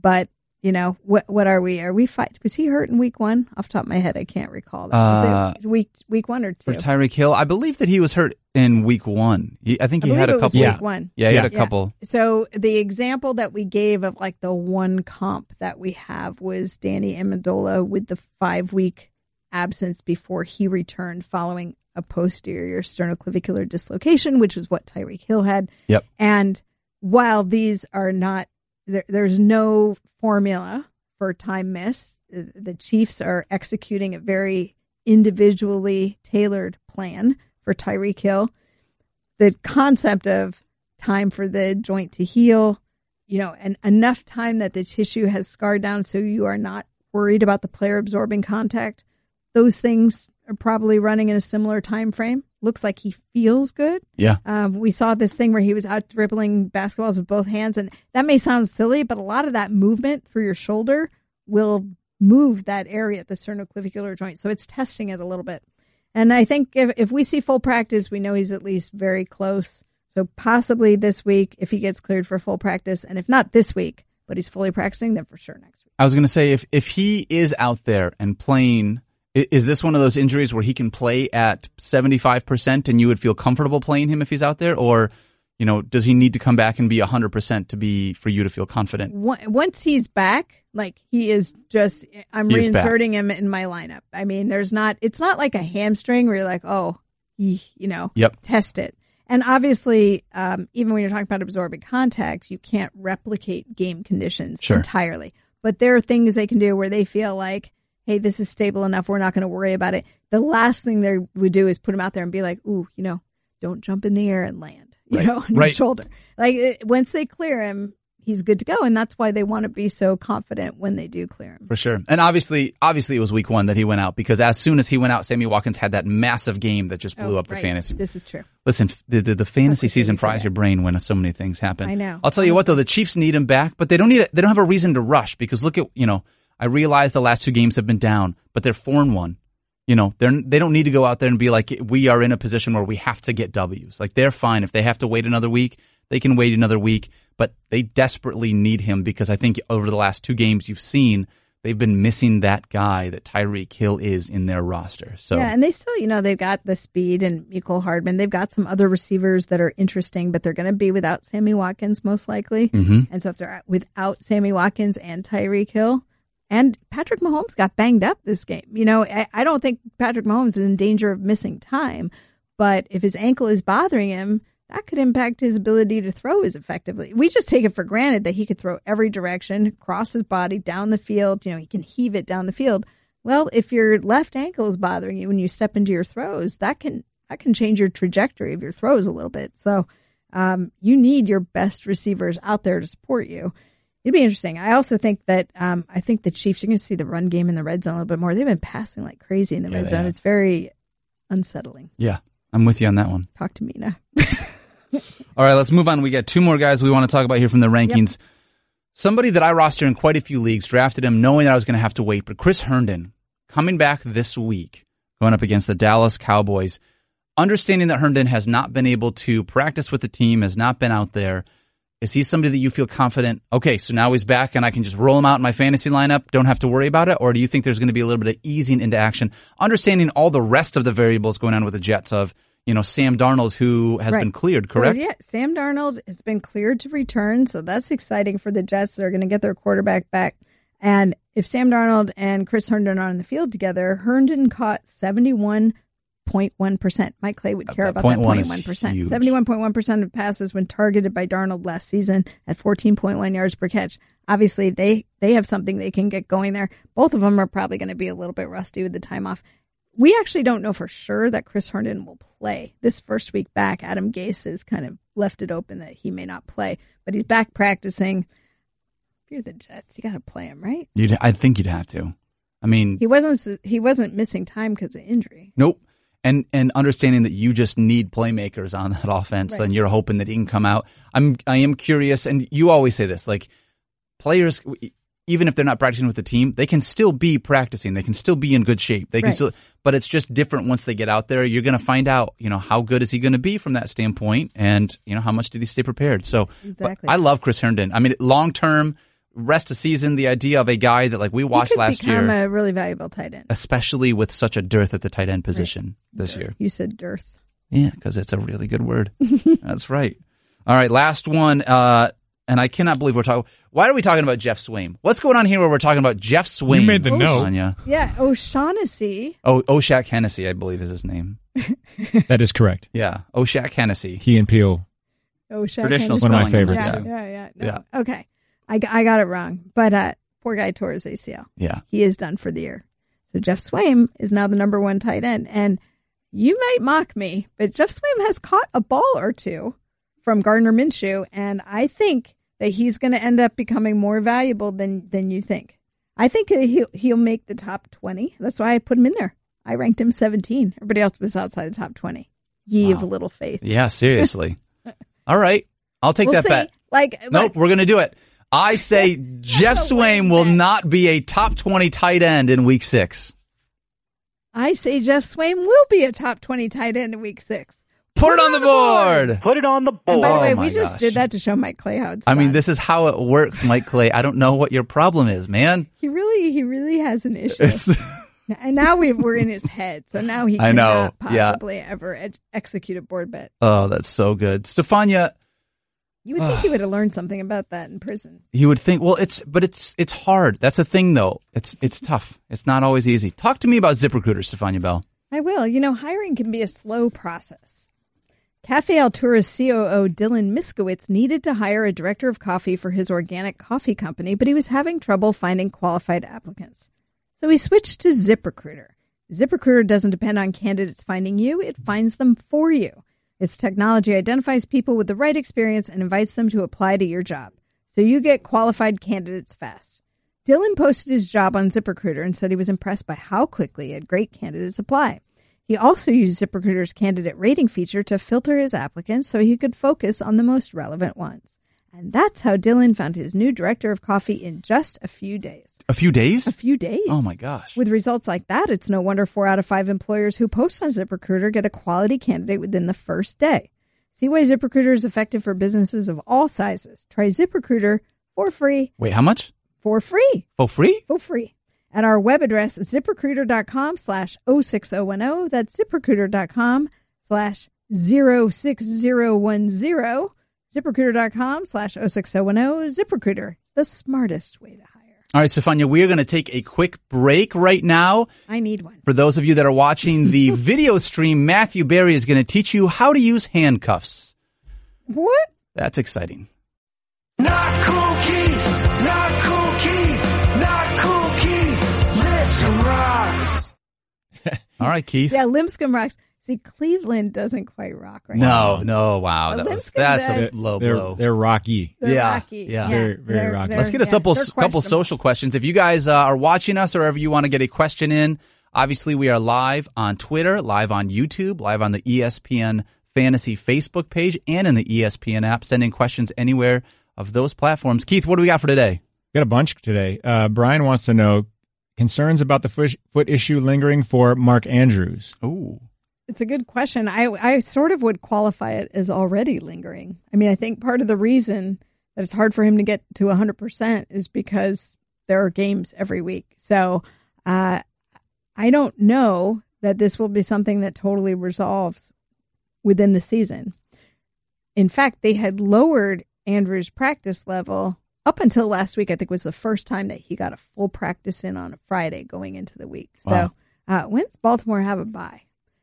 But, what are we? Are we fight? Was he hurt in week 1? Off the top of my head, I can't recall. That. Was it week 1 or 2? For Tyreek Hill, I believe that he was hurt in week 1. I think he had a couple. Week 1. Yeah, he had a couple. So the example that we gave of the one comp that we have was Danny Amendola with the 5-week absence before he returned following a posterior sternoclavicular dislocation, which is what Tyreek Hill had. Yep. And while these are not, there's no formula for time missed, the Chiefs are executing a very individually tailored plan for Tyreek Hill. The concept of time for the joint to heal, you know, and enough time that the tissue has scarred down so you are not worried about the player absorbing contact. Those things are probably running in a similar time frame. Looks like he feels good. Yeah. We saw this thing where he was out dribbling basketballs with both hands, and that may sound silly, but a lot of that movement through your shoulder will move that area at the sternoclavicular joint. So it's testing it a little bit. And I think if we see full practice, we know he's at least very close. So possibly this week, if he gets cleared for full practice, and if not this week, but he's fully practicing, then for sure next week. I was going to say, if he is out there and playing, is this one of those injuries where he can play at 75% and you would feel comfortable playing him if he's out there? Or, you know, does he need to come back and be 100% to be, for you to feel confident? Once he's back, like he is just, reinserting him in my lineup. I mean, it's not like a hamstring where you're like, oh, you know, yep, test it. And obviously, even when you're talking about absorbing contact, you can't replicate game conditions entirely. But there are things they can do where they feel like, hey, this is stable enough. We're not going to worry about it. The last thing they would do is put him out there and be like, ooh, you know, don't jump in the air and land, you know, on your shoulder. Like once they clear him, he's good to go. And that's why they want to be so confident when they do clear him. For sure. And obviously it was week one that he went out, because as soon as he went out, Sammy Watkins had that massive game that just blew up the fantasy. This is true. Listen, the fantasy season fries your brain when so many things happen. I know. I'll tell you what though, the Chiefs need him back, but they don't have a reason to rush, because look at, you know, I realize the last two games have been down, but they're 4-1. You know, they don't need to go out there and be like, we are in a position where we have to get W's. Like they're fine. If they have to wait another week, they can wait another week. But they desperately need him, because I think over the last two games you've seen, they've been missing that guy that Tyreek Hill is in their roster. So yeah, and they still, you know, they've got the speed and Mecole Hardman. They've got some other receivers that are interesting, but they're going to be without Sammy Watkins most likely. Mm-hmm. And so if they're without Sammy Watkins and Tyreek Hill, and Patrick Mahomes got banged up this game. You know, I don't think Patrick Mahomes is in danger of missing time, but if his ankle is bothering him, that could impact his ability to throw as effectively. We just take it for granted that he could throw every direction, across his body, down the field. You know, he can heave it down the field. Well, if your left ankle is bothering you when you step into your throws, that can change your trajectory of your throws a little bit. So you need your best receivers out there to support you. It'd be interesting. I also think that I think the Chiefs, you're going to see the run game in the red zone a little bit more. They've been passing like crazy in the red zone. Have. It's very unsettling. Yeah, I'm with you on that one. Talk to me now. All right, let's move on. We got two more guys we want to talk about here from the rankings. Yep. Somebody that I rostered in quite a few leagues, drafted him knowing that I was going to have to wait, but Chris Herndon coming back this week, going up against the Dallas Cowboys. Understanding that Herndon has not been able to practice with the team, has not been out there, is he somebody that you feel confident, okay, so now he's back and I can just roll him out in my fantasy lineup, don't have to worry about it? Or do you think there's going to be a little bit of easing into action, understanding all the rest of the variables going on with the Jets of, you know, Sam Darnold, who has been cleared, correct? So, yeah, Sam Darnold has been cleared to return, so that's exciting for the Jets. They're going to get their quarterback back. And if Sam Darnold and Chris Herndon are on the field together, Herndon caught 71.1%. Mike Clay would care about that 0.1%. 71.1% of passes when targeted by Darnold last season at 14.1 yards per catch. Obviously, they have something they can get going there. Both of them are probably going to be a little bit rusty with the time off. We actually don't know for sure that Chris Herndon will play this first week back. Adam Gase has kind of left it open that he may not play, but he's back practicing. If you're the Jets, you got to play him, right? I think you'd have to. I mean, he wasn't missing time because of injury. Nope. And understanding that you just need playmakers on that offense, and you're hoping that he can come out. I am curious, and you always say this, like players, even if they're not practicing with the team, they can still be practicing. They can still be in good shape. They can still, but it's just different once they get out there. You're going to find out, you know, how good is he going to be from that standpoint, and you know how much did he stay prepared. So I love Chris Herndon. I mean, long term, rest of season, the idea of a guy that like we watched last year, a really valuable tight end, especially with such a dearth at the tight end position this year. You said dearth, yeah, because it's a really good word. That's right. All right, last one. And I cannot believe we're talking. Why are we talking about Jeff Swaim? What's going on here where we're talking about Jeff Swaim? You made the note. Tanya. Yeah, O'Shaughnessy. Oh, O'Shack Hennessy, I believe is his name. That is correct. Yeah, O'Shack Hennessy. Key and Peele. O'Shack traditional Hennessy. One of my favorites. Yeah. Okay, I got it wrong. But poor guy tore his ACL. Yeah. He is done for the year. So Jeff Swaim is now the number one tight end. And you might mock me, but Jeff Swaim has caught a ball or two from Gardner Minshew, and I think that he's going to end up becoming more valuable than you think. I think he'll make the top 20. That's why I put him in there. I ranked him 17. Everybody else was outside the top 20. Ye of little faith. Yeah, seriously. All right. I'll take that bet. Nope, we're going to do it. I say Jeff Swaim will not be a top 20 tight end in week 6. I say Jeff Swaim will be a top 20 tight end in week 6. Put it on the board. Put it on the board. And by the way, we just did that to show Mike Clay how it's done. I mean, this is how it works, Mike Clay. I don't know what your problem is, man. He really has an issue. And now we're in his head, so now he cannot possibly ever execute a board bet. Oh, that's so good. Stefania. You would think he would have learned something about that in prison. You would think, it's hard. That's the thing, though. It's tough. It's not always easy. Talk to me about ZipRecruiter, Stefania Bell. I will. You know, hiring can be a slow process. Cafe Altura's COO Dylan Miskowitz needed to hire a director of coffee for his organic coffee company, but he was having trouble finding qualified applicants. So he switched to ZipRecruiter. ZipRecruiter doesn't depend on candidates finding you. It finds them for you. Its technology identifies people with the right experience and invites them to apply to your job. So you get qualified candidates fast. Dylan posted his job on ZipRecruiter and said he was impressed by how quickly he had great candidates apply. He also used ZipRecruiter's candidate rating feature to filter his applicants so he could focus on the most relevant ones. And that's how Dylan found his new director of coffee in just a few days. A few days? A few days. Oh, my gosh. With results like that, it's no wonder 4 out of 5 employers who post on ZipRecruiter get a quality candidate within the first day. See why ZipRecruiter is effective for businesses of all sizes. Try ZipRecruiter for free. Wait, how much? For free. For free? For free. At our web address, ZipRecruiter.com/06010. That's ZipRecruiter.com/06010. ZipRecruiter.com/06010. ZipRecruiter, the smartest way to hire. All right, Stefania, we are going to take a quick break right now. I need one. For those of you that are watching the video stream, Matthew Berry is going to teach you how to use handcuffs. What? That's exciting. Not cool, Keith. Not cool, Keith. Not cool, Keith. Lipscomb rocks. All right, Keith. Yeah, Lipscomb rocks. See, Cleveland doesn't quite rock right now. No, wow. That's a low blow. They're rocky. They're very rocky. Let's get a couple social questions. If you guys are watching us or ever you want to get a question in, obviously we are live on Twitter, live on YouTube, live on the ESPN Fantasy Facebook page, and in the ESPN app. Send in questions anywhere of those platforms. Keith, what do we got for today? Got a bunch today. Brian wants to know, concerns about the foot issue lingering for Mark Andrews. Ooh. It's a good question. I sort of would qualify it as already lingering. I mean, I think part of the reason that it's hard for him to get to 100% is because there are games every week. So I don't know that this will be something that totally resolves within the season. In fact, they had lowered Andrew's practice level up until last week. I think was the first time that he got a full practice in on a Friday going into the week. Wow. So when's Baltimore have a bye?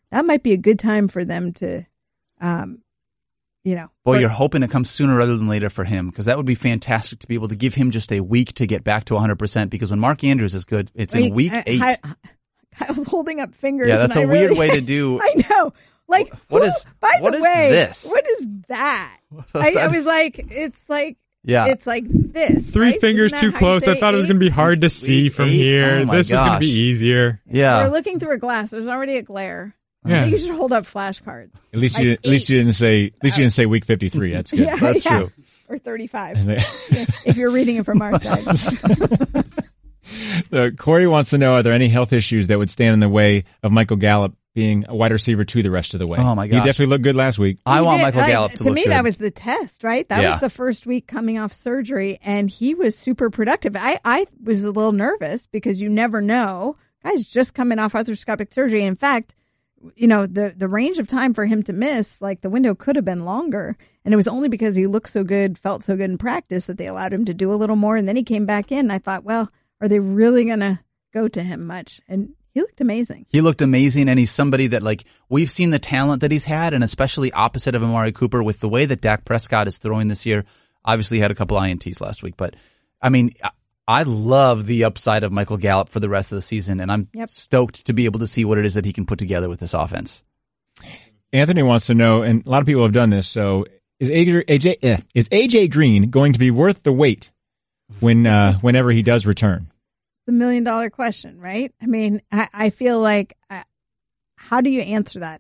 That might be a good time for them to, Well, you're hoping it comes sooner rather than later for him, because that would be fantastic to be able to give him just a week to get back to 100%, because when Mark Andrews is good, it's in week 8. Kyle's holding up fingers. Yeah, that's a weird way to do. I know. Like, what is this? What is that? I was like, it's like this. Three fingers too close. I thought it was going to be hard to see from here. Oh, this was going to be easier. Yeah. We're looking through a glass. There's already a glare. Yeah. I think you should hold up flashcards. At least you didn't say week 53. That's good. That's true. Or 35. If you're reading it from our side. So Corey wants to know: are there any health issues that would stand in the way of Michael Gallup being a wide receiver too the rest of the way? Oh my god, he definitely looked good last week. I want Michael Gallup to look good. To me, that was the test, right? That was the first week coming off surgery, and he was super productive. I was a little nervous because you never know. Guys just coming off arthroscopic surgery. In fact, you know, the range of time for him to miss, like the window could have been longer. And it was only because he looked so good, felt so good in practice that they allowed him to do a little more. And then he came back in. And I thought, well, are they really going to go to him much? And he looked amazing. He looked amazing, and he's somebody that, like, we've seen the talent that he's had, and especially opposite of Amari Cooper with the way that Dak Prescott is throwing this year. Obviously, he had a couple INTs last week, but, I mean, I love the upside of Michael Gallup for the rest of the season, and I'm stoked to be able to see what it is that he can put together with this offense. Anthony wants to know, and a lot of people have done this, so is AJ Green going to be worth the wait whenever he does return? The million-dollar question, right? I mean, I feel like, how do you answer that?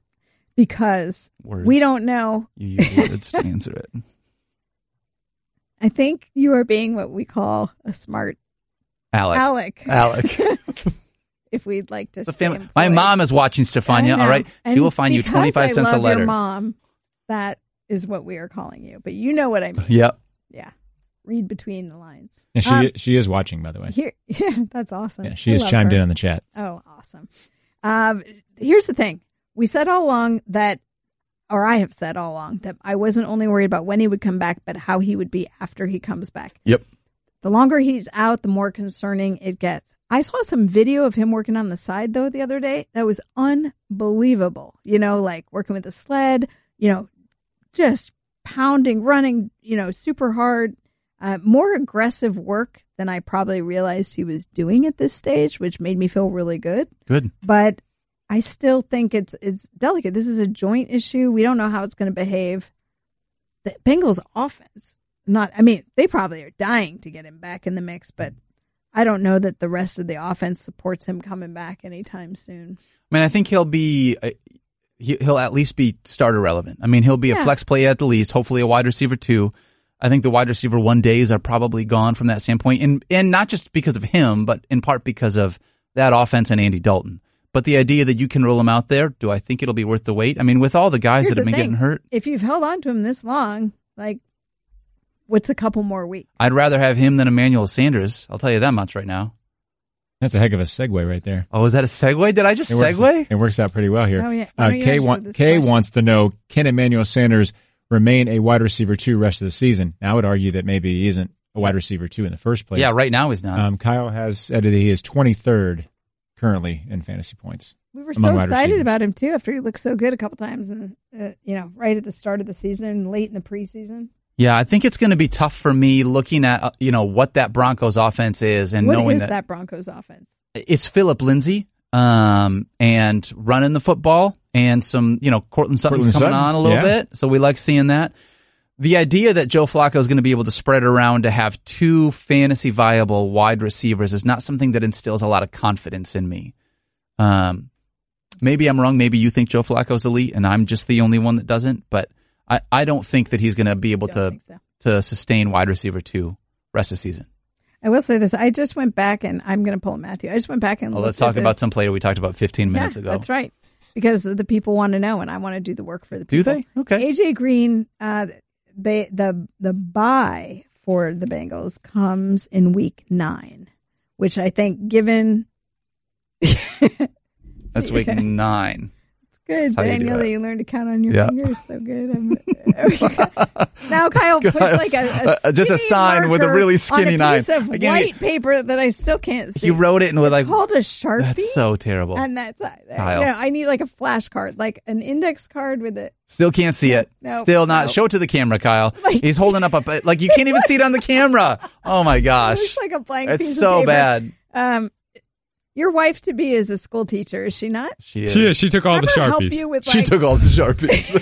Because we don't know. You use words to answer it. I think you are being what we call a smart Alec. If we'd like to say, my mom is watching, Stefania. All right, and she will find you 25 cents a letter. Your mom, that is what we are calling you. But you know what I mean. Yep. Yeah. Read between the lines. And she is watching, by the way. That's awesome. Yeah, she has chimed in on the chat. Oh, awesome. Here's the thing. We said all along that, or I have said all along, that I wasn't only worried about when he would come back, but how he would be after he comes back. Yep. The longer he's out, the more concerning it gets. I saw some video of him working on the side, though, the other day. That was unbelievable. You know, like working with a sled, you know, just pounding, running, you know, super hard. More aggressive work than I probably realized he was doing at this stage, which made me feel really good. Good. But I still think it's delicate. This is a joint issue. We don't know how it's going to behave. The Bengals offense, they probably are dying to get him back in the mix, but I don't know that the rest of the offense supports him coming back anytime soon. I mean, I think he'll be... He'll at least be starter relevant. I mean, he'll be a flex play at the least, hopefully a wide receiver too. I think the wide receiver 1 days are probably gone from that standpoint, and not just because of him, but in part because of that offense and Andy Dalton. But the idea that you can roll him out there, do I think it'll be worth the wait? I mean, with all the guys that have been getting hurt. If you've held on to him this long, like, what's a couple more weeks? I'd rather have him than Emmanuel Sanders. I'll tell you that much right now. That's a heck of a segue right there. Oh, is that a segue? Did I just segue? It works out pretty well here. Oh, yeah. Kay wants to know, can Emmanuel Sanders remain a wide receiver 2 rest of the season? Now, I would argue that maybe he isn't a wide receiver 2 in the first place. Yeah, right now he's not. Kyle has said that he is 23rd currently in fantasy points. We were so excited about him too after he looked so good a couple times, and right at the start of the season, late in the preseason. Yeah, I think it's going to be tough for me looking at what that Broncos offense is and knowing that Broncos offense. It's Philip Lindsay and running the football. And some, Cortland Sutton's coming on a little bit, so we like seeing that. The idea that Joe Flacco is going to be able to spread around to have 2 fantasy viable wide receivers is not something that instills a lot of confidence in me. Maybe I'm wrong. Maybe you think Joe Flacco's elite, and I'm just the only one that doesn't. But I don't think that he's going to be able to sustain wide receiver 2 rest of the season. I will say this. I just went back, and I'm going to pull Matthew. I just went back and looked. Let's talk about some player we talked about 15 minutes ago. That's right. Because the people want to know, and I want to do the work for the people. Do they? Okay. AJ Green, the bye for the Bengals comes in week 9, which I think, given that's week 9. It's good, Daniel. You learned to count on your fingers. So good. Now Kyle puts like a just a sign with a really skinny knife on a piece of white paper that I still can't see. You wrote it and we're like, called a Sharpie. That's so terrible. And that's Kyle. I need like a flashcard, like an index card with it. Still can't see it. No, still not. No. Show it to the camera, Kyle. Like, he's holding up a like you can't even see it on the camera. Oh my gosh! It's like a blank. It's piece so of paper. Bad. Your wife to be is a school teacher, is she not? She is. She took all the Sharpies. She took all the Sharpies.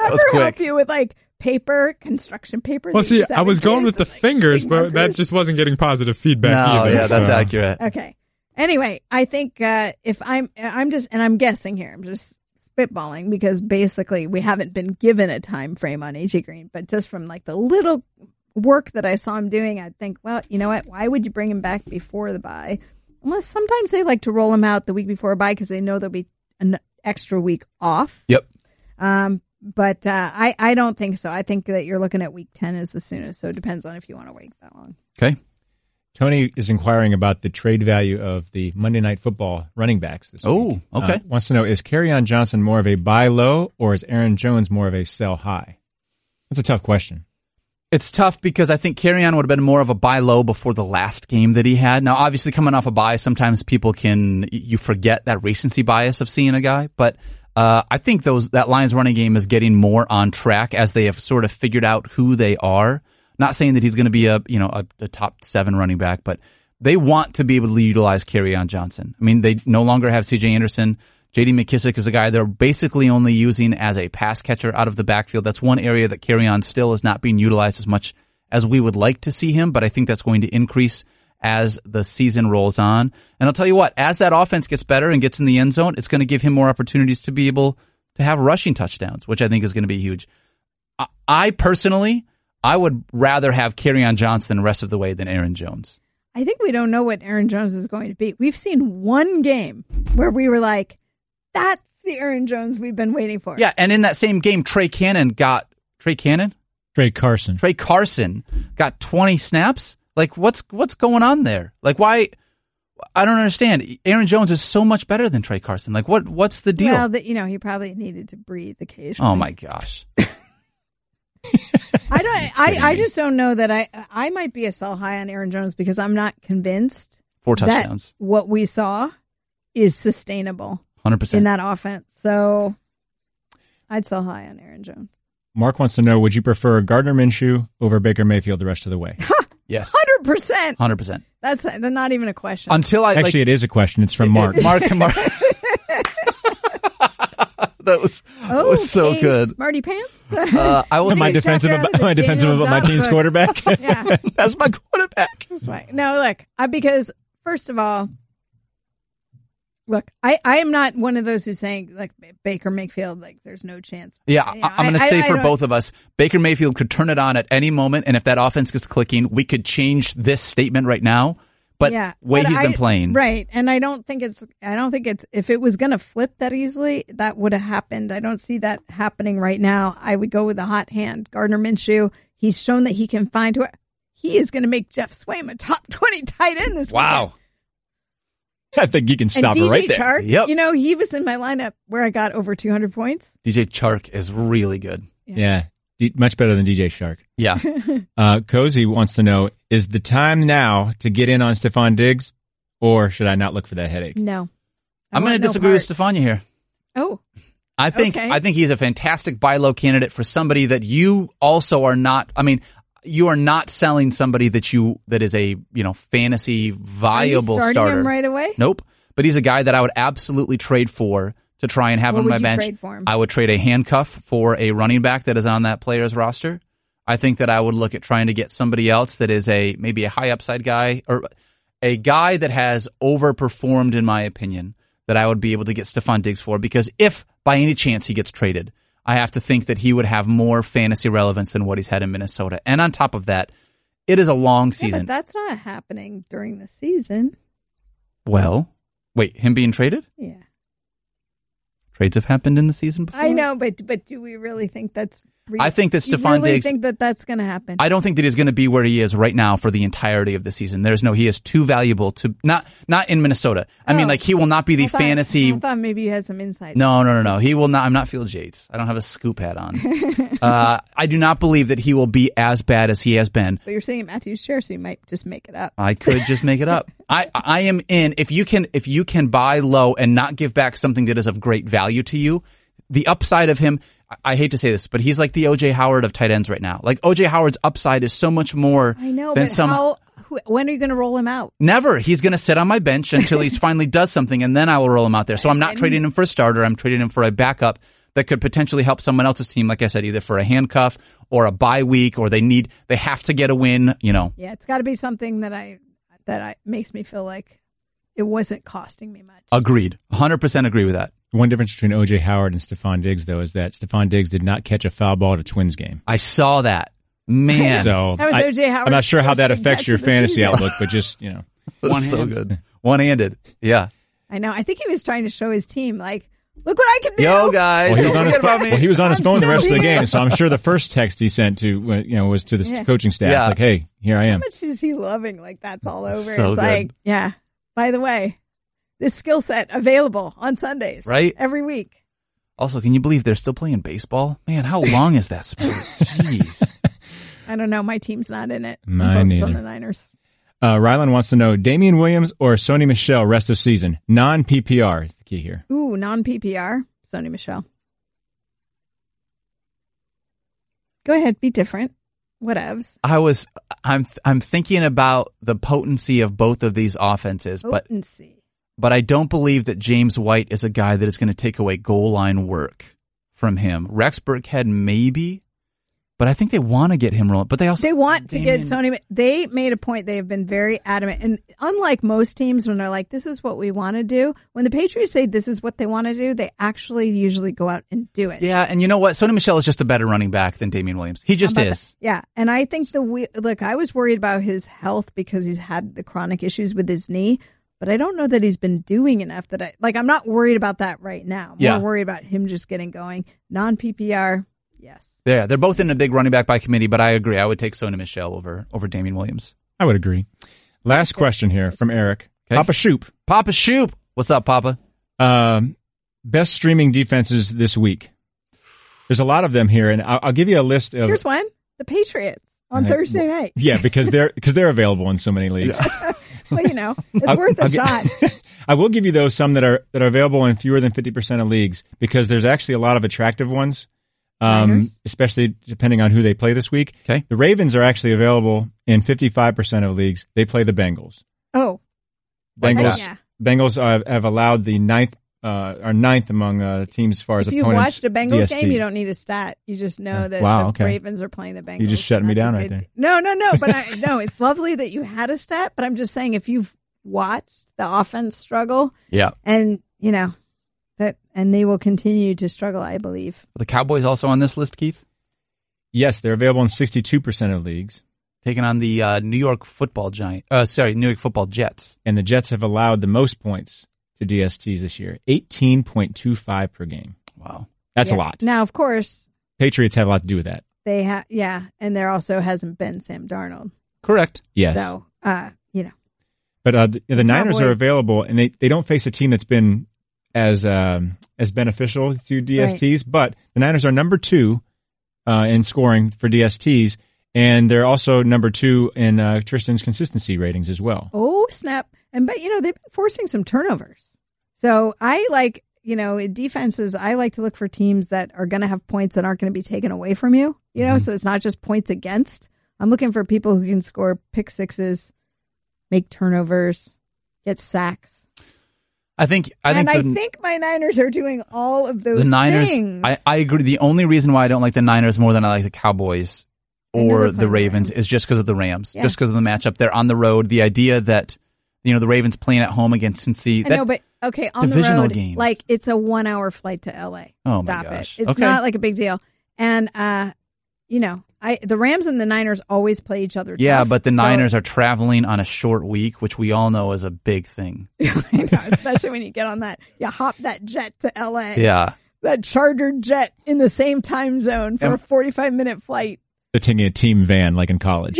Ever help you with like paper, construction paper? Well, see, I was going with the fingers, but that just wasn't getting positive feedback. No, either, that's accurate. Okay. Anyway, I think if I'm just, and I'm guessing here, I'm just spitballing because basically we haven't been given a time frame on AJ Green, but just from like the little work that I saw him doing, I'd think, well, you know what? Why would you bring him back before the bye? Unless sometimes they like to roll him out the week before a bye because they know there'll be an extra week off. Yep. But I don't think so. I think that you're looking at week 10 as the soonest. So it depends on if you want to wait that long. Okay. Tony is inquiring about the trade value of the Monday Night Football running backs this week. Oh, okay. Wants to know, is Kerryon Johnson more of a buy low or is Aaron Jones more of a sell high? That's a tough question. It's tough because I think Kerryon would have been more of a buy low before the last game that he had. Now, obviously, coming off a bye, sometimes people can, you forget that recency bias of seeing a guy. But I think that Lions running game is getting more on track as they have sort of figured out who they are. Not saying that he's going to be a top seven running back, but they want to be able to utilize Kerryon Johnson. I mean, they no longer have C.J. Anderson. J.D. McKissic is a guy they're basically only using as a pass catcher out of the backfield. That's one area that Kerryon still is not being utilized as much as we would like to see him, but I think that's going to increase as the season rolls on. And I'll tell you what, as that offense gets better and gets in the end zone, it's going to give him more opportunities to be able to have rushing touchdowns, which I think is going to be huge. I personally, I would rather have Kerryon Johnson the rest of the way than Aaron Jones. I think we don't know what Aaron Jones is going to be. We've seen one game where we were like, that's the Aaron Jones we've been waiting for. Yeah, and in that same game, Trey Carson got 20 snaps. Like, what's going on there? Like, why? I don't understand. Aaron Jones is so much better than Trey Carson. Like, what's the deal? Well, he probably needed to breathe occasionally. Oh, my gosh. I just don't know that I might be a sell high on Aaron Jones because I'm not convinced 4 touchdowns. That what we saw is sustainable. 100%. In that offense. So I'd sell high on Aaron Jones. Mark wants to know, would you prefer Gardner Minshew over Baker Mayfield the rest of the way? Yes. 100%. 100%. That's not even a question. Actually, it is a question. It's from Mark. Mark. That was so good. Smarty pants. I was my defensive about my team's quarterback. Yeah. That's my quarterback. That's right. No, look, because first of all, I am not one of those who's saying like Baker Mayfield, like there's no chance. Yeah, you know, I'm going to say for both of us, Baker Mayfield could turn it on at any moment, and if that offense gets clicking, we could change this statement right now. But yeah, he's been playing, right? And I don't think it's if it was going to flip that easily, that would have happened. I don't see that happening right now. I would go with a hot hand, Gardner Minshew. He's shown that he can find where he is going to make Jeff Swaim a top 20 tight end this week. Wow. I think you can stop it right there. Chark, yep. You know, he was in my lineup where I got over 200 points. DJ Chark is really good. Yeah. Much better than DJ Chark. Yeah. Cozy wants to know, is the time now to get in on Stephon Diggs, or should I not look for that headache? No. I'm going to disagree with Stefania here. Oh. I think he's a fantastic buy low candidate for somebody that you also are not. I mean, you are not selling somebody that is a fantasy viable starter him right away. Nope, but he's a guy that I would absolutely trade for to try and have on my bench. Trade for him? I would trade a handcuff for a running back that is on that player's roster. I think that I would look at trying to get somebody else that is maybe a high upside guy or a guy that has overperformed, in my opinion, that I would be able to get Stephon Diggs for, because if by any chance he gets traded, I have to think that he would have more fantasy relevance than what he's had in Minnesota. And on top of that, it is a long season. But that's not happening during the season. Well, wait, him being traded? Yeah. Trades have happened in the season before? I know, but do we really think that's real? I think that Stephon Diggs... Do you think that that's going to happen? I don't think that he's going to be where he is right now for the entirety of the season. He is too valuable to... Not in Minnesota. I mean, like, he will not be fantasy... I thought maybe you had some insight. No. He will not... I'm not Field Yates. I don't have a scoop hat on. I do not believe that he will be as bad as he has been. But you're saying Matthew's share, so you might just make it up. I could just make it up. I am in... If you can buy low and not give back something that is of great value to you, the upside of him... I hate to say this, but he's like the O.J. Howard of tight ends right now. Like, O.J. Howard's upside is so much more. I know, than but some... when are you going to roll him out? Never. He's going to sit on my bench until he finally does something, and then I will roll him out there. So I'm not trading him for a starter. I'm trading him for a backup that could potentially help someone else's team, like I said, either for a handcuff or a bye week, or they have to get a win, Yeah, it's got to be something that makes me feel like it wasn't costing me much. Agreed. 100% agree with that. One difference between O.J. Howard and Stephon Diggs, though, is that Stephon Diggs did not catch a foul ball at a Twins game. I saw that. Man. So that was O.J. Howard. I'm not sure how that affects your fantasy outlook, but just, One-handed. So good. One-handed. Yeah. I know. I think he was trying to show his team, like, Look what I can do. Yo, guys. Well, he was on his phone the rest of the game, so I'm sure the first text he sent to was to the coaching staff. Yeah. Like, hey, here I am. How much is he loving? Like, that's all over. So it's good. Like, yeah. By the way, this skill set available on Sundays. Right? Every week. Also, can you believe they're still playing baseball? Man, how long is that sport? Jeez. I don't know. My team's not in it. Mine neither. On the Niners. Rylan wants to know, Damian Williams or Sony Michel rest of season? Non-PPR is the key here. Ooh, non-PPR. Sony Michel. Go ahead. Be different. Whatevs. I'm thinking about the potency of both of these offenses. Potency. But I don't believe that James White is a guy that is going to take away goal line work from him. Rex Burkhead maybe. But I think they want to get him rolling. But they also want to get Sony. They made a point. They have been very adamant. And unlike most teams, when they're like, this is what we want to do, when the Patriots say this is what they want to do, they actually usually go out and do it. Yeah, and you know what? Sony Michel is just a better running back than Damian Williams. He just is. Yeah, and I think look, I was worried about his health because he's had the chronic issues with his knee. But I don't know that he's been doing enough that I'm not worried about that right now. I'm more worried about him just getting going. Non-PPR, yes. Yeah, they're both in a big running back by committee, but I agree. I would take Sony Michel over Damian Williams. I would agree. Last question here from Eric. Okay. Papa Shoop. Papa Shoop. What's up, Papa? Best streaming defenses this week. There's a lot of them here, and I'll give you a list of... Here's one. The Patriots on Thursday night. Yeah, because they're available in so many leagues. Well, it's worth a shot. I will give you, though, some that are available in fewer than 50% of leagues, because there's actually a lot of attractive ones. Especially depending on who they play this week. Okay. The Ravens are actually available in 55% of leagues. They play the Bengals. Oh. Bengals have allowed the ninth among teams as far as opponents. If you watched a Bengals game, you don't need a stat. You just know that Ravens are playing the Bengals. You just shut me down right there. No. But it's lovely that you had a stat, but I'm just saying if you've watched the offense struggle and, and they will continue to struggle, I believe. Are the Cowboys also on this list, Keith? Yes, they're available in 62% of leagues. Taking on the New York Football Jets. And the Jets have allowed the most points to DSTs this year, 18.25 per game. Wow. That's a lot. Now, of course, Patriots have a lot to do with that. They have, and there also hasn't been Sam Darnold. Correct. Yes. So, But the Niners are available, and they don't face a team that's been as beneficial to DSTs, but the Niners are number 2 in scoring for DSTs, and they're also number 2 in Tristan's consistency ratings as well. Oh, snap. But, they've been forcing some turnovers. So I like, in defenses, I like to look for teams that are going to have points that aren't going to be taken away from you, so it's not just points against. I'm looking for people who can score pick sixes, make turnovers, get sacks. I think my Niners are doing all of those things. I agree. The only reason why I don't like the Niners more than I like the Cowboys or the Ravens is just because of the Rams, just because of the matchup. They're on the road. The idea that, the Ravens playing at home against Cincy. On the road, games. Like it's a 1-hour flight to L.A. Oh, my gosh. It's not like a big deal. And, the Rams and the Niners always play each other. Yeah, tough, but the Niners are traveling on a short week, which we all know is a big thing. I know, especially when you get on that, you hop that jet to LA. Yeah. That chartered jet in the same time zone for a 45-minute flight. They're taking a team van like in college.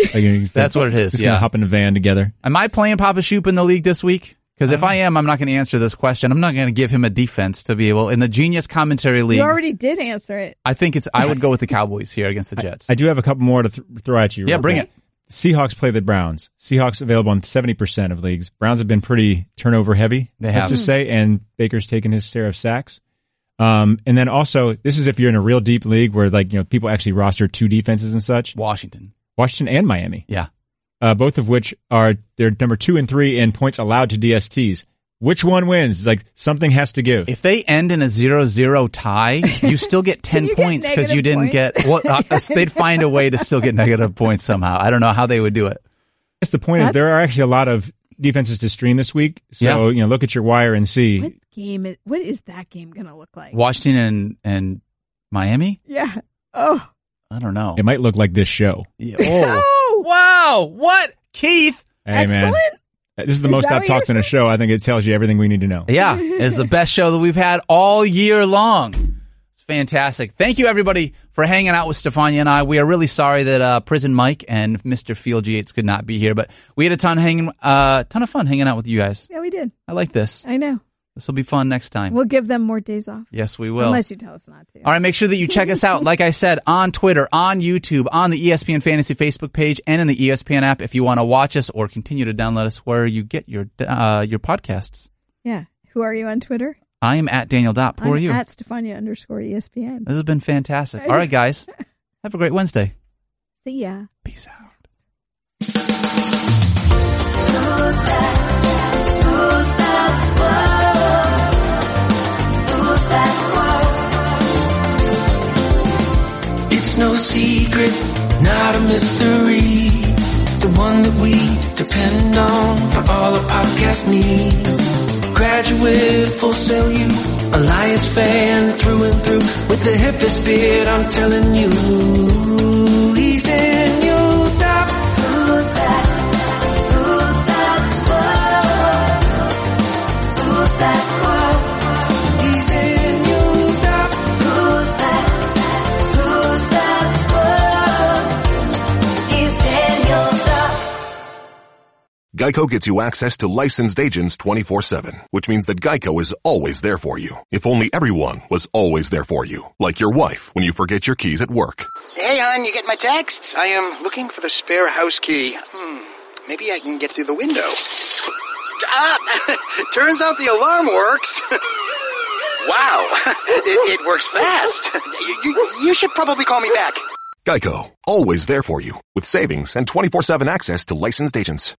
That's what it is. Just going to hop in a van together. Am I playing Papa Shoop in the league this week? Because if I am, I'm not going to answer this question. I'm not going to give him a defense to be able in the Genius Commentary League. You already did answer it. I think I would go with the Cowboys here against the Jets. I do have a couple more to throw at you. Yeah, bring it. Seahawks play the Browns. Seahawks available in 70% of leagues. Browns have been pretty turnover heavy. They have. Let's just say, and Baker's taken his share of sacks. And then also, this is if you're in a real deep league where people actually roster two defenses and such. Washington and Miami. Yeah. Both of which they're number 2 and 3 in points allowed to DSTs. Which one wins? Something has to give. If they end in a 0-0 tie, you still get 10 points because you didn't get. Well, they'd find a way to still get negative points somehow. I don't know how they would do it. I guess the point is there are actually a lot of defenses to stream this week. So look at your wire and see what is that game going to look like? Washington and Miami. Yeah. Oh, I don't know. It might look like this show. Yeah. Oh. Wow! What, Keith? Hey, excellent. Man. This is the most I've talked in a show. I think it tells you everything we need to know. Yeah, it's the best show that we've had all year long. It's fantastic. Thank you, everybody, for hanging out with Stefania and I. We are really sorry that Prison Mike and Mr. Field Yates could not be here, but we had a ton of fun hanging out with you guys. Yeah, we did. I like this. I know. This will be fun next time. We'll give them more days off. Yes, we will. Unless you tell us not to. All right, make sure that you check us out, like I said, on Twitter, on YouTube, on the ESPN Fantasy Facebook page, and in the ESPN app if you want to watch us or continue to download us where you get your podcasts. Yeah. Who are you on Twitter? I am at Daniel Dopp. Who are you? At Stefania_ESPN. This has been fantastic. All right, guys. Have a great Wednesday. See ya. Peace out. It's no secret, not a mystery. The one that we depend on for all our podcast needs. Graduate, full sell you, Alliance fan through and through. With the hippest beard, I'm telling you, he's Daniel Dopp. Who's that? Who's that squad? Who's that squad? Geico gets you access to licensed agents 24/7, which means that Geico is always there for you. If only everyone was always there for you, like your wife when you forget your keys at work. Hey, hon, you get my texts? I am looking for the spare house key. Maybe I can get through the window. Turns out the alarm works. Wow, it works fast. You should probably call me back. Geico, always there for you, with savings and 24/7 access to licensed agents.